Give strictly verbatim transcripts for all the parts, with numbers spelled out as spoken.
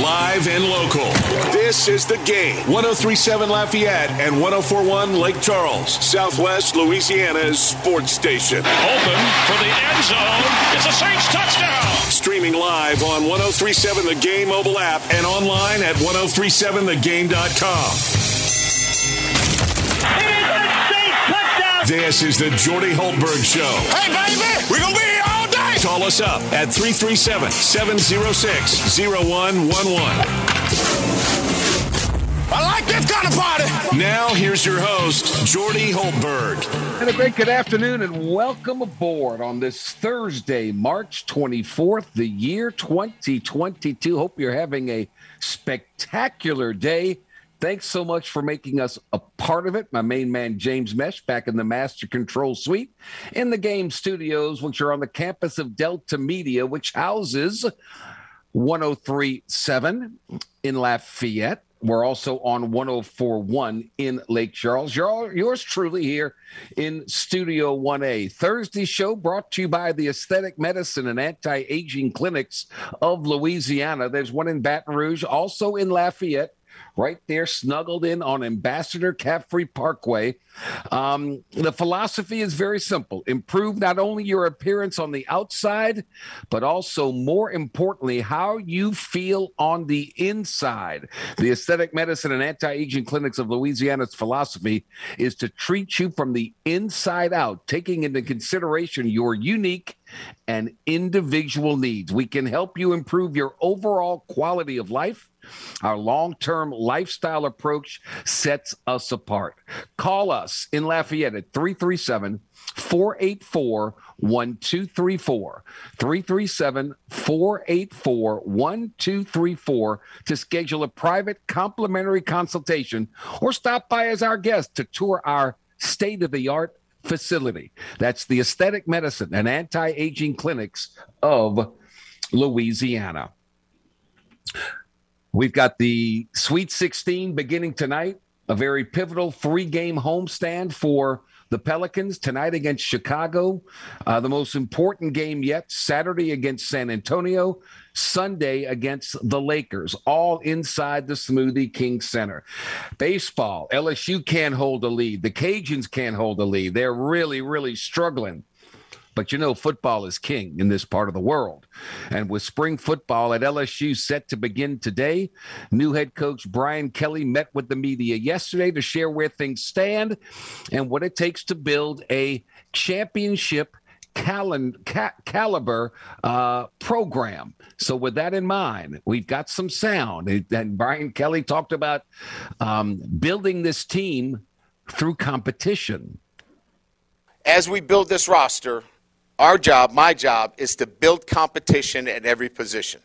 Live and local. This is The Game. one oh three point seven Lafayette and one oh four point one Lake Charles, Southwest Louisiana's sports station. Open for the end zone. It's a Saints touchdown. Streaming live on one oh three point seven The Game mobile app and online at one oh three point seven the game dot com. It is a Saints touchdown. This is the Jordy Hultberg Show. Hey, baby, we're going to be here all day. Call us up at three three seven, seven oh six, oh one one one. I like this kind of party. Now, here's your host, Jordy Hultberg. And a great good afternoon and welcome aboard on this Thursday, March twenty-fourth, the year twenty twenty-two. Hope you're having a spectacular day. Thanks so much for making us a part of it. My main man, James Mesh, back in the master control suite in the Game studios, which are on the campus of Delta Media, which houses one oh three point seven in Lafayette. We're also on one oh four point one in Lake Charles. You're all, yours truly here in Studio one A. Thursday show brought to you by the Aesthetic Medicine and Anti-Aging Clinics of Louisiana. There's one in Baton Rouge, also in Lafayette, right there snuggled in on Ambassador Caffrey Parkway. Um, the philosophy is very simple. Improve not only your appearance on the outside, but also, more importantly, how you feel on the inside. The Aesthetic Medicine and Anti-Aging Clinics of Louisiana's philosophy is to treat you from the inside out, taking into consideration your unique and individual needs. We can help you improve your overall quality of life. Our long-term lifestyle approach sets us apart. Call us in Lafayette at three three seven, four eight four, one two three four, three three seven, four eight four, one two three four to schedule a private complimentary consultation, or stop by as our guest to tour our state-of-the-art facility. That's the Aesthetic Medicine and Anti-Aging Clinics of Louisiana. We've got the Sweet sixteen beginning tonight, a very pivotal three-game homestand for the Pelicans tonight against Chicago. Uh, the most important game yet, Saturday against San Antonio, Sunday against the Lakers, all inside the Smoothie King Center. Baseball, L S U can't hold a lead. The Cajuns can't hold a lead. They're really, really struggling. But, you know, football is king in this part of the world. And with spring football at L S U set to begin today, new head coach Brian Kelly met with the media yesterday to share where things stand and what it takes to build a championship Cal- ca- caliber uh, program. So with that in mind, we've got some sound. And Brian Kelly talked about um, building this team through competition. As we build this roster, our job, my job, is to build competition at every position.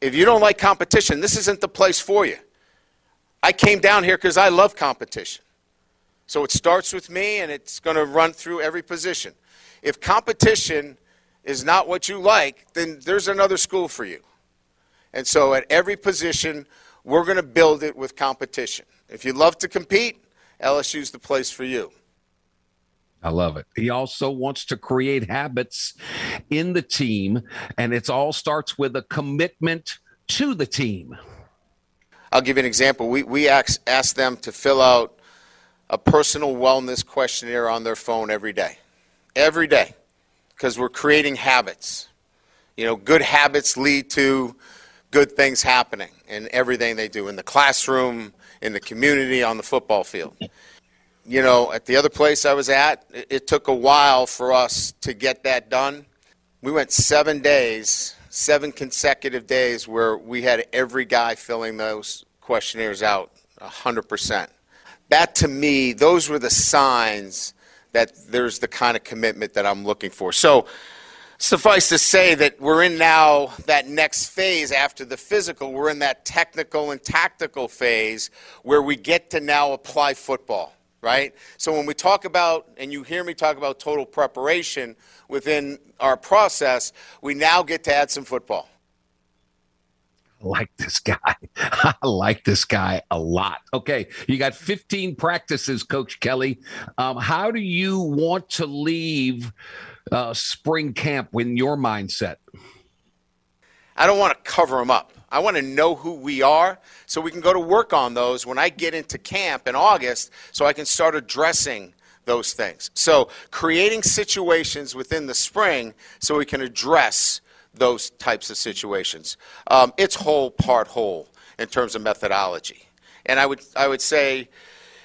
If you don't like competition, this isn't the place for you. I came down here because I love competition. So it starts with me, and it's going to run through every position. If competition is not what you like, then there's another school for you. And so at every position, we're going to build it with competition. If you love to compete, L S U's the place for you. I love it. He also wants to create habits in the team, and it all starts with a commitment to the team. I'll give you an example. We we ask, ask them to fill out a personal wellness questionnaire on their phone every day. Every day. Because we're creating habits. You know, good habits lead to good things happening in everything they do, in the classroom, in the community, on the football field. You know, at the other place I was at, it took a while for us to get that done. We went seven days, seven consecutive days where we had every guy filling those questionnaires out one hundred percent. That, to me, those were the signs that there's the kind of commitment that I'm looking for. So suffice to say that we're in now that next phase after the physical. We're in that technical and tactical phase where we get to now apply football. Right? So when we talk about, and you hear me talk about total preparation within our process, we now get to add some football. I like this guy. I like this guy a lot. Okay, you got fifteen practices, Coach Kelly. Um, how do you want to leave uh, spring camp with your mindset? I don't want to cover them up. I want to know who we are so we can go to work on those when I get into camp in August so I can start addressing those things. So creating situations within the spring so we can address those types of situations. Um, it's whole, part, whole in terms of methodology. And I would, I would say,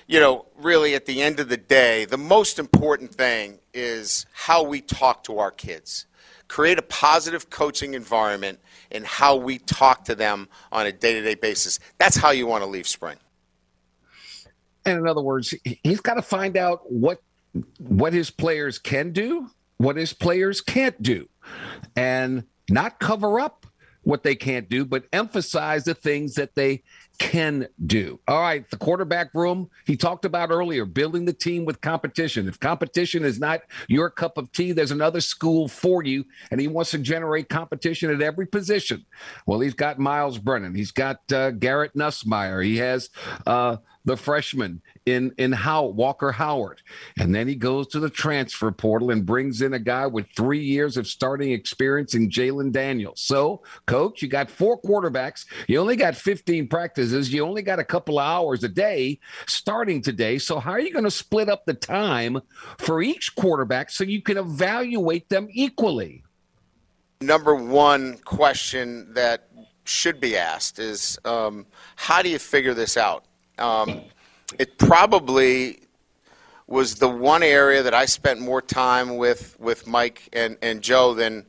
you know, really at the end of the day, the most important thing is how we talk to our kids. Create a positive coaching environment in how we talk to them on a day-to-day basis. That's how you want to leave spring. And in other words, he's got to find out what what his players can do, what his players can't do, and not cover up what they can't do, but emphasize the things that they can do. All right, the quarterback room he talked about earlier, building the team with competition. If competition is not your cup of tea, there's another school for you, and he wants to generate competition at every position. Well, he's got Miles Brennan. He's got uh, Garrett Nussmeier. He has uh, the freshman in, in How Walker Howard. And then he goes to the transfer portal and brings in a guy with three years of starting experience in Jalen Daniels. So, coach, you got four quarterbacks. You only got fifteen practices. You only got a couple of hours a day starting today. So how are you going to split up the time for each quarterback so you can evaluate them equally? Number one question that should be asked is, um, how do you figure this out? Um, it probably was the one area that I spent more time with, with Mike and, and Joe than,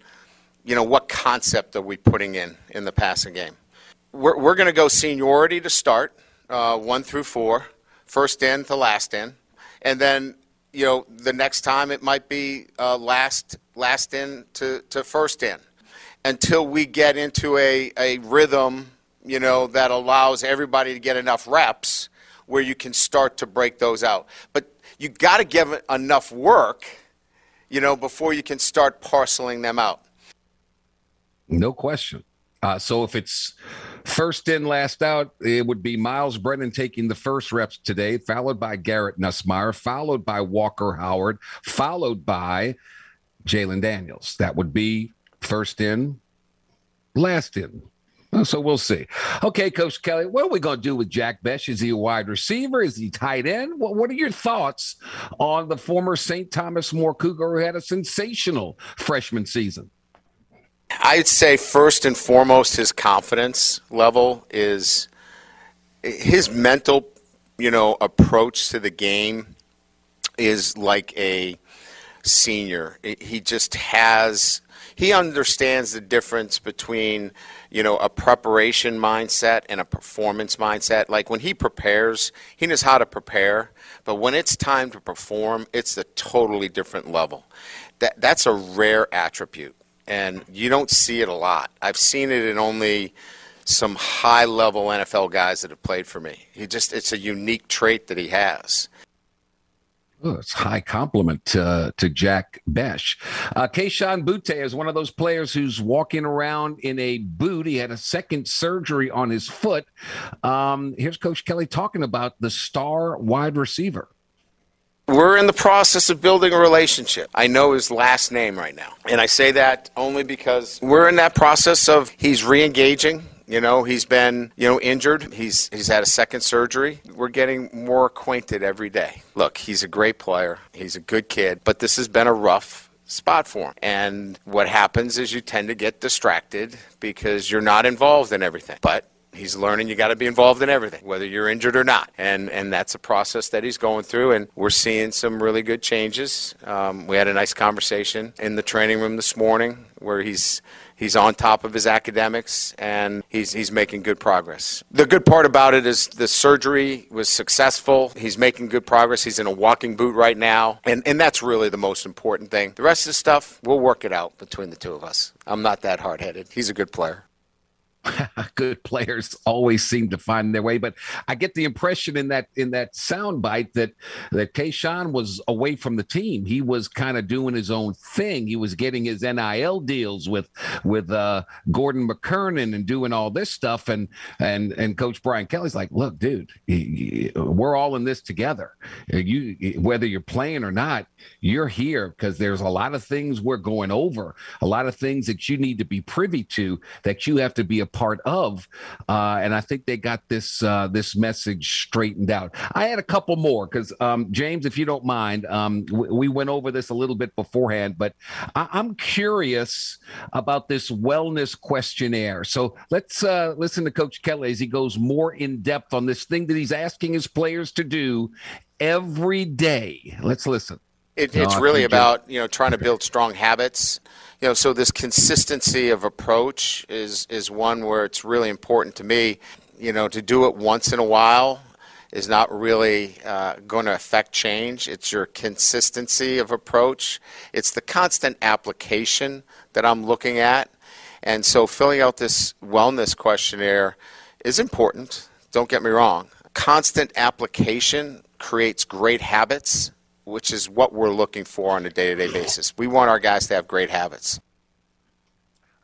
you know, what concept are we putting in in the passing game? We're, we're going to go seniority to start, uh, one through four, first in to last in. And then, you know, the next time it might be uh, last last in to, to first in until we get into a, a rhythm, you know, that allows everybody to get enough reps where you can start to break those out. But you got to give it enough work, you know, before you can start parceling them out. No question. Uh, so if it's first in, last out, it would be Miles Brennan taking the first reps today, followed by Garrett Nussmeier, followed by Walker Howard, followed by Jalen Daniels. That would be first in, last in. So we'll see. Okay, Coach Kelly, what are we going to do with Jack Besh? Is he a wide receiver? Is he tight end? What, what are your thoughts on the former Saint Thomas More Cougar who had a sensational freshman season? I'd say first and foremost his confidence level is his mental, you know, approach to the game is like a senior. He just has – he understands the difference between – you know, a preparation mindset and a performance mindset. Like when he prepares, he knows how to prepare, but when it's time to perform, it's a totally different level. That that's a rare attribute, and you don't see it a lot. I've seen it in only some high-level N F L guys that have played for me. He just, it's a unique trait that he has. Oh, it's a high compliment uh, to Jack Besh. Uh, Kayshon Boutte is one of those players who's walking around in a boot. He had a second surgery on his foot. Um, here's Coach Kelly talking about the star wide receiver. We're in the process of building a relationship. I know his last name right now, and I say that only because we're in that process of he's re-engaging. You know, he's been, you know, injured. He's he's had a second surgery. We're getting more acquainted every day. Look, he's a great player. He's a good kid. But this has been a rough spot for him. And what happens is you tend to get distracted because you're not involved in everything. But he's learning you got to be involved in everything, whether you're injured or not. And and that's a process that he's going through. And we're seeing some really good changes. Um, we had a nice conversation in the training room this morning where he's... He's on top of his academics, and he's he's making good progress. The good part about it is the surgery was successful. He's making good progress. He's in a walking boot right now, and, and that's really the most important thing. The rest of the stuff, we'll work it out between the two of us. I'm not that hard-headed. He's a good player. good players always seem to find their way. But I get the impression in that in that soundbite that that Kayshon was away from the team. He was kind of doing his own thing. He was getting his N I L deals with with uh, Gordon McKernan and doing all this stuff. And and and Coach Brian Kelly's like, look, dude, we're all in this together. You whether you're playing or not, you're here because there's a lot of things we're going over, a lot of things that you need to be privy to, that you have to be a part of, uh, and I think they got this uh, this message straightened out. I had a couple more because um, James, if you don't mind, um, w- we went over this a little bit beforehand, but I- I'm curious about this wellness questionnaire. So let's uh, listen to Coach Kelly as he goes more in depth on this thing that he's asking his players to do every day. Let's listen. It, it's no, really about you know trying to build strong habits. You know, so this consistency of approach is, is one where it's really important to me. You know, to do it once in a while is not really uh, going to affect change. It's your consistency of approach. It's the constant application that I'm looking at. And so filling out this wellness questionnaire is important. Don't get me wrong. Constant application creates great habits, which is what we're looking for on a day-to-day basis. We want our guys to have great habits.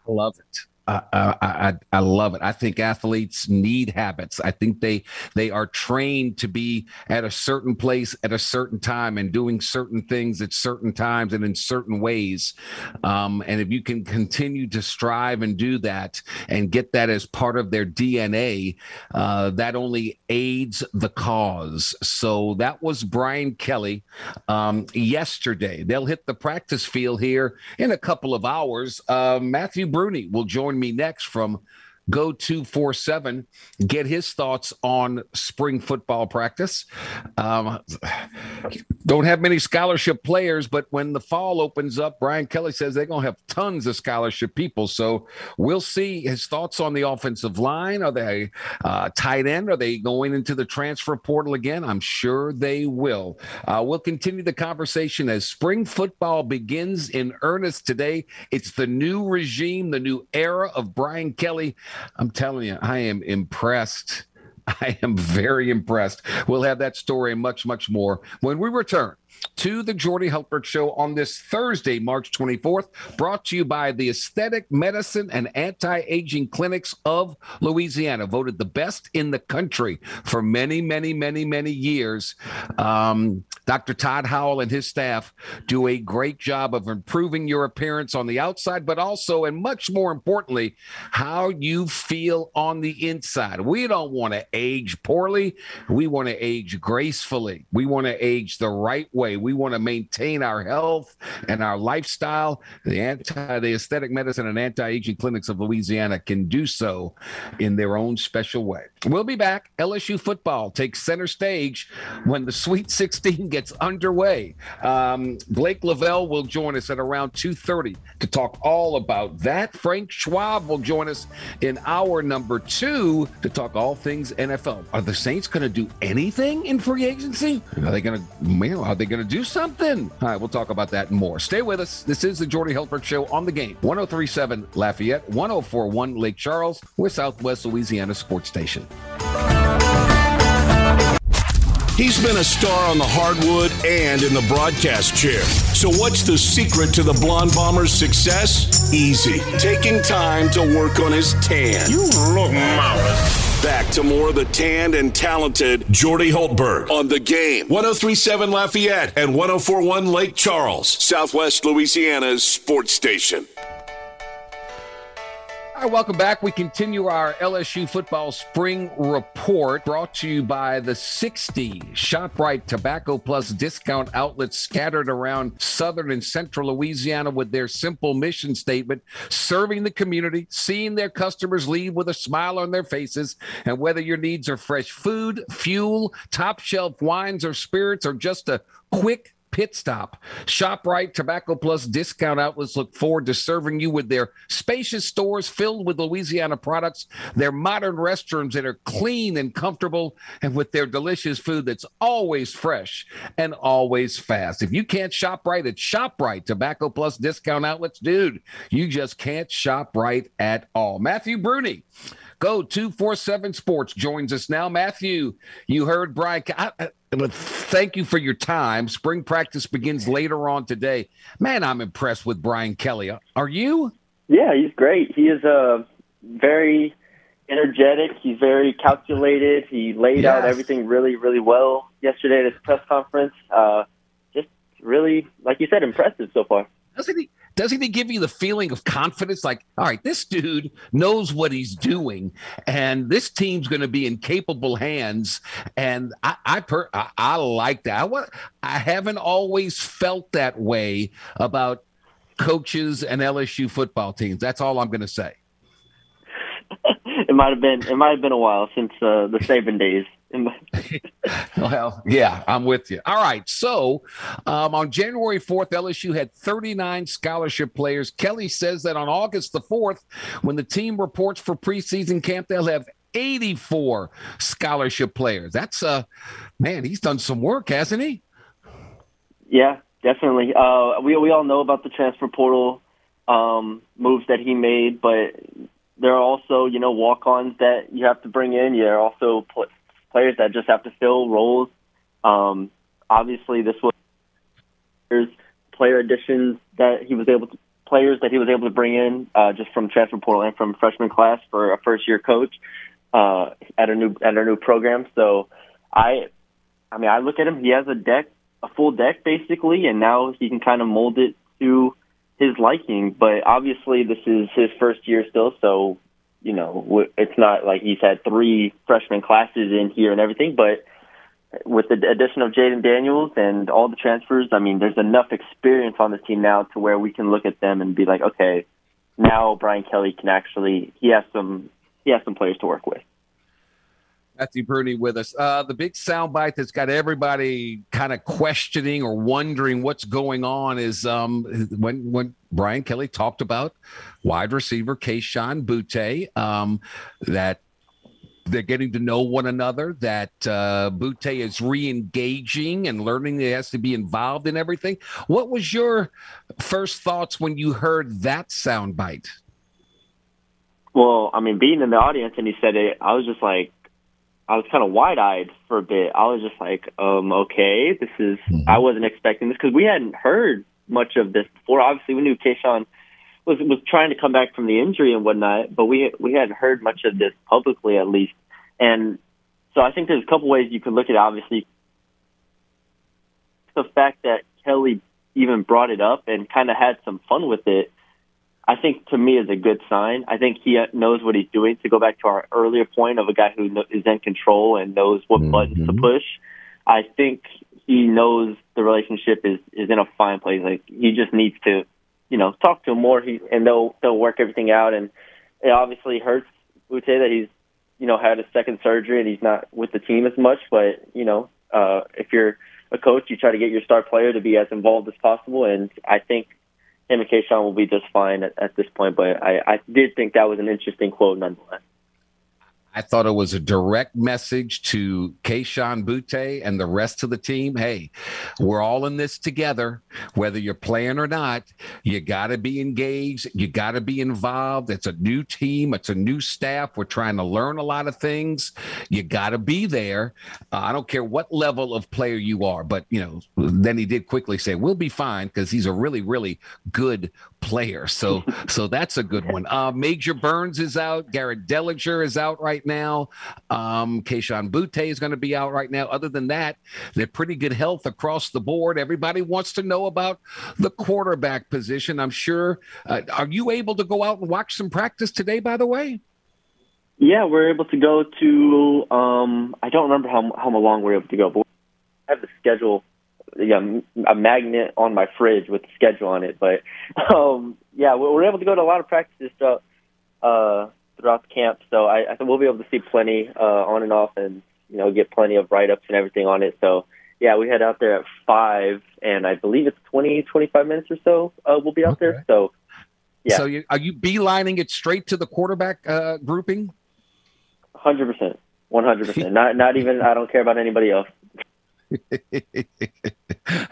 I love it. I, I, I love it. I think athletes need habits. I think they they are trained to be at a certain place at a certain time and doing certain things at certain times and in certain ways. Um, and if you can continue to strive and do that and get that as part of their D N A, uh, that only aids the cause. So that was Brian Kelly um, yesterday. They'll hit the practice field here in a couple of hours. Uh, Matthew Bruni will join me next from Go two forty-seven, get his thoughts on spring football practice. Um, don't have many scholarship players, but when the fall opens up, Brian Kelly says they're going to have tons of scholarship people. So we'll see his thoughts on the offensive line. Are they uh, tight end? Are they going into the transfer portal again? I'm sure they will. Uh, we'll continue the conversation as spring football begins in earnest today. It's the new regime, the new era of Brian Kelly. I'm telling you, I am impressed. I am very impressed. We'll have that story and much, much more when we return to the Jordy Hultberg Show on this Thursday, March twenty-fourth, brought to you by the Aesthetic Medicine and Anti-Aging Clinics of Louisiana, voted the best in the country for many, many, many, many years. Um, Doctor Todd Howell and his staff do a great job of improving your appearance on the outside, but also, and much more importantly, how you feel on the inside. We don't want to age poorly. We want to age gracefully. We want to age the right way. We want to maintain our health and our lifestyle. The anti, the Aesthetic Medicine and Anti-Aging Clinics of Louisiana can do so in their own special way. We'll be back. L S U football takes center stage when the Sweet sixteen gets underway. Um, Blake Lavalle will join us at around two thirty to talk all about that. Frank Schwab will join us in hour number two to talk all things N F L. Are the Saints going to do anything in free agency? Are they going to? Are they going to do something? All right, we'll talk about that and more. Stay with us. This is the Jordy Hultberg Show on the Game. one oh three point seven Lafayette, one oh four point one Lake Charles. We're Southwest Louisiana Sports Station. He's been a star on the hardwood and in the broadcast chair. So what's the secret to the Blonde Bomber's success? Easy. Taking time to work on his tan. You look marvelous. Back to more of the tanned and talented Jordy Hultberg on The Game. one oh three point seven Lafayette and one oh four point one Lake Charles, Southwest Louisiana's sports station. All right, welcome back. We continue our L S U football spring report brought to you by the sixty ShopRite Tobacco Plus discount outlets scattered around southern and central Louisiana with their simple mission statement, serving the community, seeing their customers leave with a smile on their faces. And whether your needs are fresh food, fuel, top shelf wines or spirits, or just a quick Pit Stop. ShopRite Tobacco Plus discount outlets look forward to serving you with their spacious stores filled with Louisiana products, their modern restrooms that are clean and comfortable, and with their delicious food that's always fresh and always fast. If you can't shop right at ShopRite Tobacco Plus discount outlets, dude, you just can't shop right at all. Matthew Bruni, Go two forty-seven Sports, joins us now. Matthew, you heard Brian. I, I, thank you for your time. Spring practice begins later on today. Man, I'm impressed with Brian Kelly. Are you? Yeah, he's great. He is uh, very energetic. He's very calculated. He laid yes. out everything really, really well yesterday at his press conference. Uh, just really, like you said, impressive so far. Doesn't he? Doesn't he give you the feeling of confidence? Like, all right, this dude knows what he's doing, and this team's going to be in capable hands. And I, I, per, I, I like that. I, I haven't always felt that way about coaches and L S U football teams. That's all I'm going to say. It might have been. It might have been a while since uh, the Saban days. Well, yeah, I'm with you. All right. So um, on January fourth, L S U had thirty-nine scholarship players. Kelly says that on August the fourth, when the team reports for preseason camp, they'll have eighty-four scholarship players. That's a uh, man. He's done some work, hasn't he? Yeah, definitely. Uh, we we all know about the transfer portal um, moves that he made, but there are also, you know, walk-ons that you have to bring in. You're also put players that just have to fill roles. Um, obviously, this was player additions that he was able to players that he was able to bring in uh, just from transfer portal and from freshman class for a first year coach uh, at a new at a new program. So I, I mean, I look at him. He has a deck, a full deck basically, and now he can kind of mold it to his liking. But obviously, this is his first year still, so. You know, it's not like he's had three freshman classes in here and everything, but with the addition of Jalen Daniels and all the transfers, I mean, there's enough experience on this team now to where we can look at them and be like, okay, now Brian Kelly can actually, he has some, he has some players to work with. Matthew Bruni with us. Uh, the big soundbite that's got everybody kind of questioning or wondering what's going on is um, when when Brian Kelly talked about wide receiver Kayshon Boutte, um, that they're getting to know one another, that uh, Boutte is re-engaging and learning that he has to be involved in everything. What was your first thoughts when you heard that soundbite? Well, I mean, being in the audience and he said it, I was just like, I was kind of wide-eyed for a bit. I was just like, um, okay, this is – I wasn't expecting this because we hadn't heard much of this before. Obviously, we knew Kayshon was was trying to come back from the injury and whatnot, but we we hadn't heard much of this publicly at least. And so I think there's a couple ways you could look at it, obviously. The fact that Kelly even brought it up and kind of had some fun with it, I think to me is a good sign. I think he knows what he's doing, to go back to our earlier point of a guy who is in control and knows what mm-hmm. buttons to push. I think he knows the relationship is, is in a fine place. Like he just needs to, you know, talk to him more he, and they'll, they'll work everything out. And it obviously hurts Boutte that he's, you know, had a second surgery and he's not with the team as much, but you know, uh, if you're a coach, you try to get your star player to be as involved as possible. And I think, him and Kayshon will be just fine at, at this point, but I, I did think that was an interesting quote nonetheless. I thought it was a direct message to Kayshon Boutte and the rest of the team. Hey, we're all in this together, whether you're playing or not. You got to be engaged. You got to be involved. It's a new team. It's a new staff. We're trying to learn a lot of things. You got to be there. Uh, I don't care what level of player you are, but, you know, then he did quickly say, we'll be fine because he's a really, really good player. So, so that's a good one. Uh, Major Burns is out. Garrett Dellinger is out right now. now. Um, Kayshon Boutte is going to be out right now. Other than that, they're pretty good health across the board. Everybody wants to know about the quarterback position, I'm sure. Uh, are you able to go out and watch some practice today, by the way? Yeah, we're able to go to, um, I don't remember how, how long we're able to go, but I have the schedule, yeah, a magnet on my fridge with the schedule on it. But um, yeah, we're able to go to a lot of practices throughout, uh, throughout the camp, so I, I think we'll be able to see plenty uh, on and off, and you know, get plenty of write-ups and everything on it. So yeah, we head out there at five, and I believe it's twenty, twenty-five minutes or so uh, we'll be out okay. there. So, yeah. So you, are you beelining it straight to the quarterback uh, grouping? one hundred percent. one hundred percent. Not not even, I don't care about anybody else.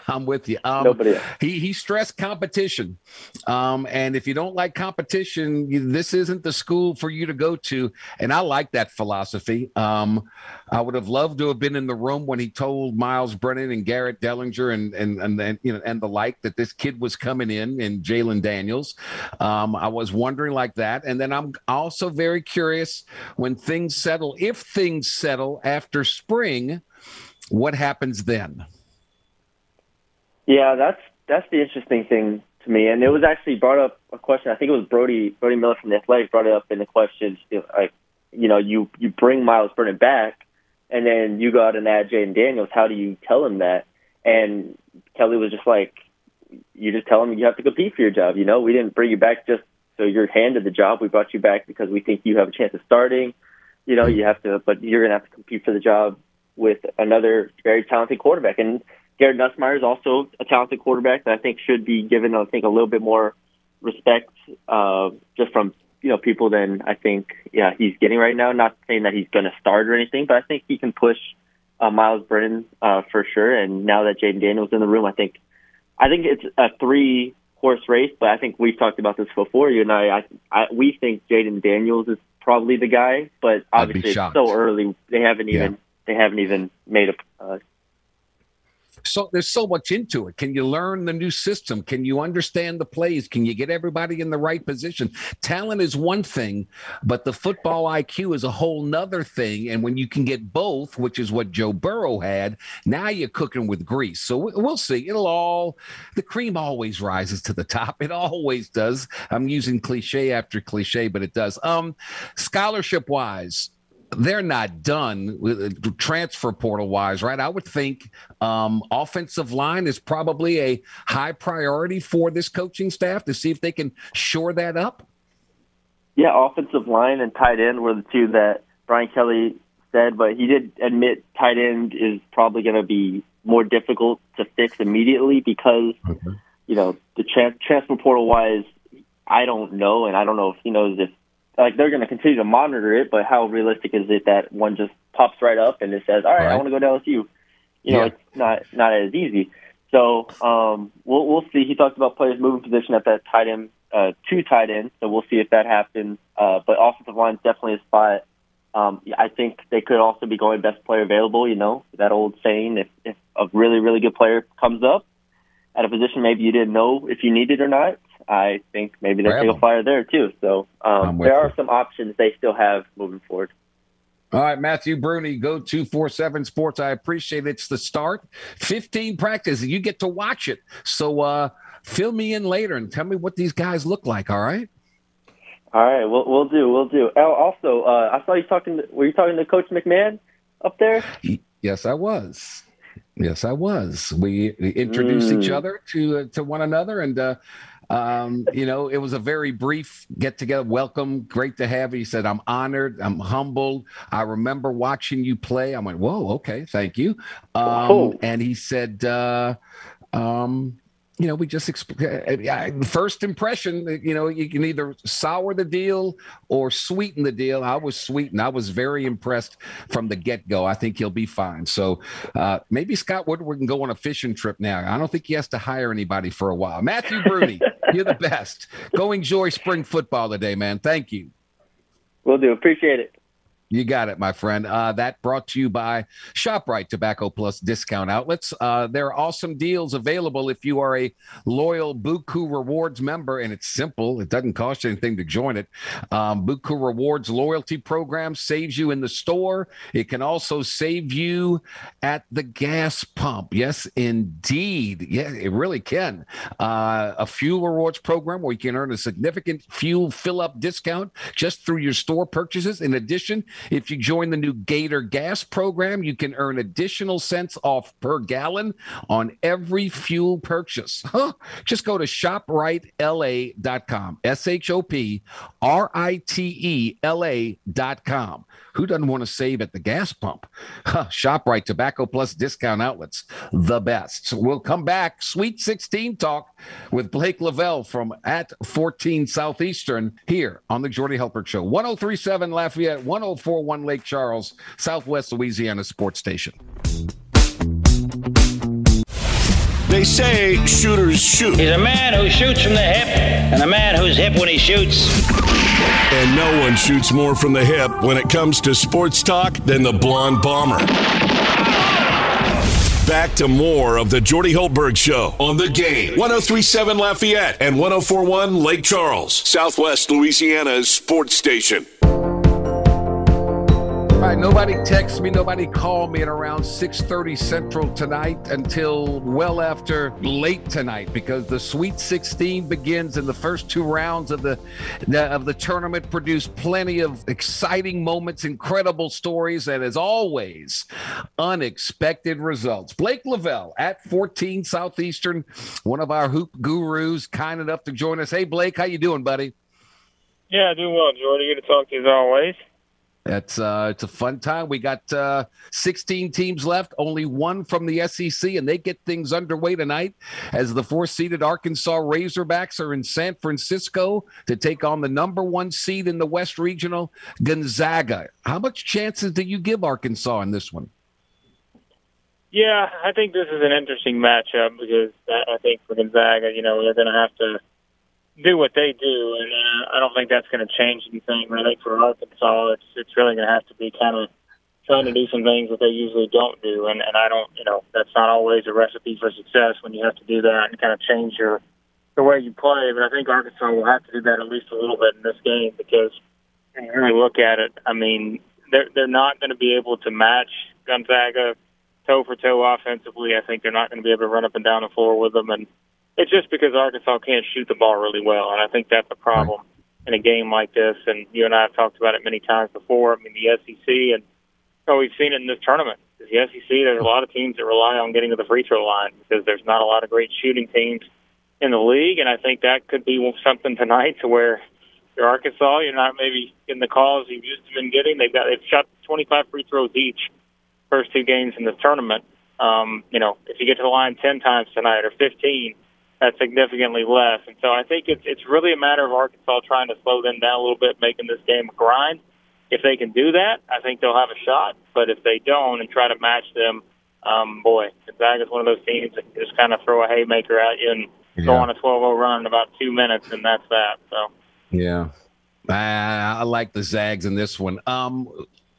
I'm with you. Um, Nobody else. He, he stressed competition. Um, and if you don't like competition, you, this isn't the school for you to go to. And I like that philosophy. Um, I would have loved to have been in the room when he told Miles Brennan and Garrett Dellinger and, and, and, and, you know, and the like that this kid was coming in, and Jalen Daniels. Um, I was wondering like that. And then I'm also very curious when things settle, if things settle after spring, what happens then? Yeah, that's that's the interesting thing to me. And it was actually brought up a question. I think it was Brody Brody Miller from the Athletics brought it up in the question. Like, you know, you, you bring Miles Brennan back, and then you go out and add Jalen Daniels. How do you tell him that? And Kelly was just like, you just tell him you have to compete for your job. You know, we didn't bring you back just so you're handed the job. We brought you back because we think you have a chance of starting. You know, you have to, but you're going to have to compete for the job with another very talented quarterback. And Garrett Nussmeier is also a talented quarterback that I think should be given, I think, a little bit more respect uh, just from, you know, people than I think yeah, he's getting right now. Not saying that he's going to start or anything, but I think he can push uh, Miles Brennan uh, for sure. And now that Jalen Daniels is in the room, I think I think it's a three-horse race, but I think we've talked about this before. You and I, I, I we think Jalen Daniels is probably the guy, but obviously it's so early. They haven't even yeah. – They haven't even made a. Uh... So there's so much into it. Can you learn the new system? Can you understand the plays? Can you get everybody in the right position? Talent is one thing, but the football I Q is a whole nother thing. And when you can get both, which is what Joe Burrow had, now you're cooking with grease. So we'll see. It'll all, the cream always rises to the top. It always does. I'm using cliche after cliche, but it does. Um, scholarship wise, they're not done with transfer portal wise, right? I would think um, offensive line is probably a high priority for this coaching staff to see if they can shore that up. Yeah, offensive line and tight end were the two that Brian Kelly said, but he did admit tight end is probably going to be more difficult to fix immediately because, mm-hmm. you know, the trans- transfer portal wise, I don't know. And I don't know if he knows if, like, they're going to continue to monitor it, but how realistic is it that one just pops right up and it says, all right, all right. I want to go to L S U? You know, yeah. it's not not as easy. So um, we'll we'll see. He talked about players moving position at that tight end, uh, two tight ends, so we'll see if that happens. Uh, but offensive line is definitely a spot. Um, I think they could also be going best player available, you know, that old saying, if, if a really, really good player comes up at a position maybe you didn't know if you needed or not, I think maybe they take a flyer there, too. So um, there are you. some options they still have moving forward. All right, Matthew Bruni, go two forty-seven Sports. I appreciate it. It's the start. fifteen practice. You get to watch it. So uh, fill me in later and tell me what these guys look like, all right? All right, we'll, we'll do, we'll do. Also, uh, I saw you talking to, were you talking to Coach McMahon up there? Yes, I was. Yes, I was. We introduced mm. each other to uh, to one another, and uh, um, you know, it was a very brief get together. Welcome, great to have you. He said, "I'm honored. I'm humbled. I remember watching you play." I went, "Whoa, okay, thank you." Um, oh. And he said, uh, um, "You know, we just exp- first impression. You know, you can either sour the deal or sweeten the deal. I was sweetened. I was very impressed from the get-go. I think he'll be fine. So uh, maybe Scott Woodward can go on a fishing trip now. I don't think he has to hire anybody for a while. Matthew Bruni, you're the best. Go enjoy spring football today, man. Thank you. Will do. Appreciate it. You got it, my friend. Uh, that brought to you by ShopRite Tobacco Plus Discount Outlets. Uh, there are awesome deals available if you are a loyal Buku Rewards member, and it's simple. It doesn't cost you anything to join it. Um, Buku Rewards loyalty program saves you in the store. It can also save you at the gas pump. Yes, indeed. Yeah, it really can. Uh, a fuel rewards program where you can earn a significant fuel fill-up discount just through your store purchases. In addition, If you join the new Gator Gas program, you can earn additional cents off per gallon on every fuel purchase. Huh? Just go to shop right L A dot com. S H O P R I T E L A dot com. Who doesn't want to save at the gas pump? Huh, ShopRite Tobacco Plus Discount Outlets, the best. So we'll come back. Sweet sixteen talk with Blake Lavalle from at fourteen Southeastern here on the Jordy Hultberg Show. one oh three point seven Lafayette, one oh four point one Lake Charles, Southwest Louisiana Sports Station. They say shooters shoot. He's a man who shoots from the hip, and a man who's hip when he shoots. And no one shoots more from the hip when it comes to sports talk than the Blonde Bomber. Back to more of the Jordy Hultberg Show on The Game. one oh three point seven Lafayette and one oh four point one Lake Charles, Southwest Louisiana's sports station. All right, nobody text me, nobody call me at around six thirty Central tonight until well after late tonight, because the Sweet sixteen begins in the first two rounds of the, the of the tournament. Produced plenty of exciting moments, incredible stories, and as always, unexpected results. Blake Lavalle at fourteen Southeastern, one of our hoop gurus, kind enough to join us. Hey, Blake, how you doing, buddy? Yeah, doing well, Jordy. Good to talk to you as always. That's uh, it's a fun time. We got uh, sixteen teams left, only one from the S E C, and they get things underway tonight as the four-seeded Arkansas Razorbacks are in San Francisco to take on the number one seed in the West Regional, Gonzaga. How much chances do you give Arkansas in this one? Yeah, I think this is an interesting matchup because I think for Gonzaga, you know, they're going to have to do what they do, and uh, I don't think that's going to change anything. I think for Arkansas, it's it's really going to have to be kind of trying to do some things that they usually don't do, and, and I don't, you know, that's not always a recipe for success when you have to do that and kind of change your the way you play. But I think Arkansas will have to do that at least a little bit in this game because when you really look at it, I mean, they're, they're not going to be able to match Gonzaga toe-for-toe offensively. I think they're not going to be able to run up and down the floor with them, and it's just because Arkansas can't shoot the ball really well, and I think that's a problem in a game like this. And you and I have talked about it many times before. I mean, the S E C, and oh, we've seen it in this tournament. The S E C, there's a lot of teams that rely on getting to the free throw line because there's not a lot of great shooting teams in the league, and I think that could be something tonight to where you're Arkansas, you're not maybe getting the calls you've used to been getting. They've got they've shot twenty-five free throws each first two games in this tournament. Um, you know, if you get to the line ten times tonight or fifteen. That's significantly less. And so I think it's it's really a matter of Arkansas trying to slow them down a little bit, making this game a grind. If they can do that, I think they'll have a shot. But if they don't and try to match them, um, boy, Gonzaga's one of those teams that can just kind of throw a haymaker at you and yeah. go on a twelve oh run in about two minutes, and that's that. So yeah, I, I like the Zags in this one. Um,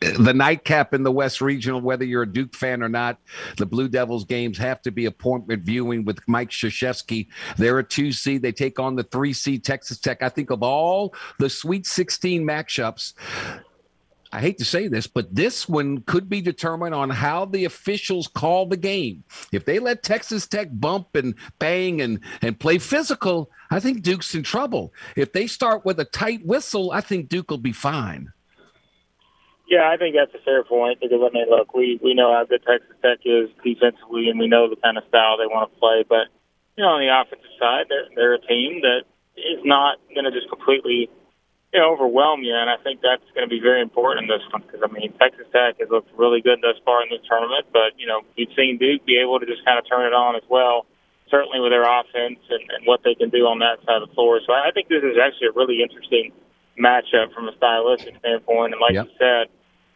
The nightcap in the West Regional, whether you're a Duke fan or not, the Blue Devils games have to be appointment viewing with Mike Krzyzewski. They're a two seed. They take on the three seed Texas Tech. I think of all the Sweet sixteen matchups, I hate to say this, but this one could be determined on how the officials call the game. If they let Texas Tech bump and bang and, and play physical, I think Duke's in trouble. If they start with a tight whistle, I think Duke will be fine. Yeah, I think that's a fair point because, I mean, look, we, we know how good Texas Tech is defensively, and we know the kind of style they want to play. But, you know, on the offensive side, they're, they're a team that is not going to just completely, you know, overwhelm you, and I think that's going to be very important in this one because, I mean, Texas Tech has looked really good thus far in this tournament, but, you know, we've seen Duke be able to just kind of turn it on as well, certainly with their offense and, and what they can do on that side of the floor. So I think this is actually a really interesting matchup from a stylistic standpoint, and like yep. you said,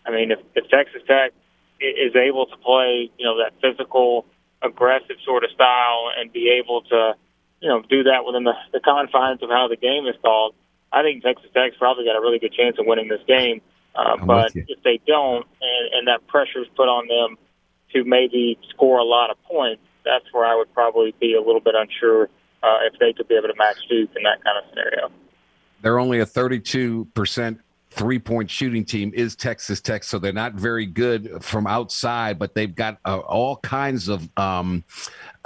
I mean, if, if Texas Tech is able to play, you know, that physical, aggressive sort of style and be able to, you know, do that within the, the confines of how the game is called, I think Texas Tech's probably got a really good chance of winning this game. Uh, but if they don't, and, and that pressure is put on them to maybe score a lot of points, that's where I would probably be a little bit unsure uh, if they could be able to match Duke in that kind of scenario. They're only a thirty-two percent three-point shooting team is Texas Tech, so they're not very good from outside, but they've got uh, all kinds of um, –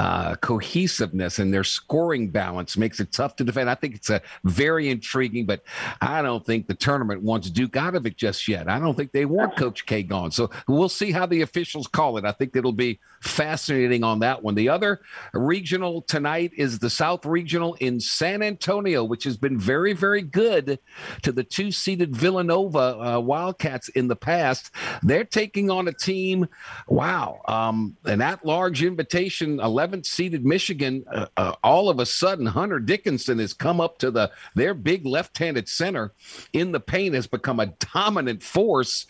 uh, cohesiveness and their scoring balance makes it tough to defend. I think it's a very intriguing, but I don't think the tournament wants Duke out of it just yet. I don't think they want Coach K gone. So we'll see how the officials call it. I think it'll be fascinating on that one. The other regional tonight is the South Regional in San Antonio, which has been very, very good to the two-seeded Villanova uh, Wildcats in the past. They're taking on a team, wow, um, an at-large invitation, eleventh-seeded Michigan. Uh, uh, all of a sudden, Hunter Dickinson has come up to the their big left-handed center in the paint, has become a dominant force.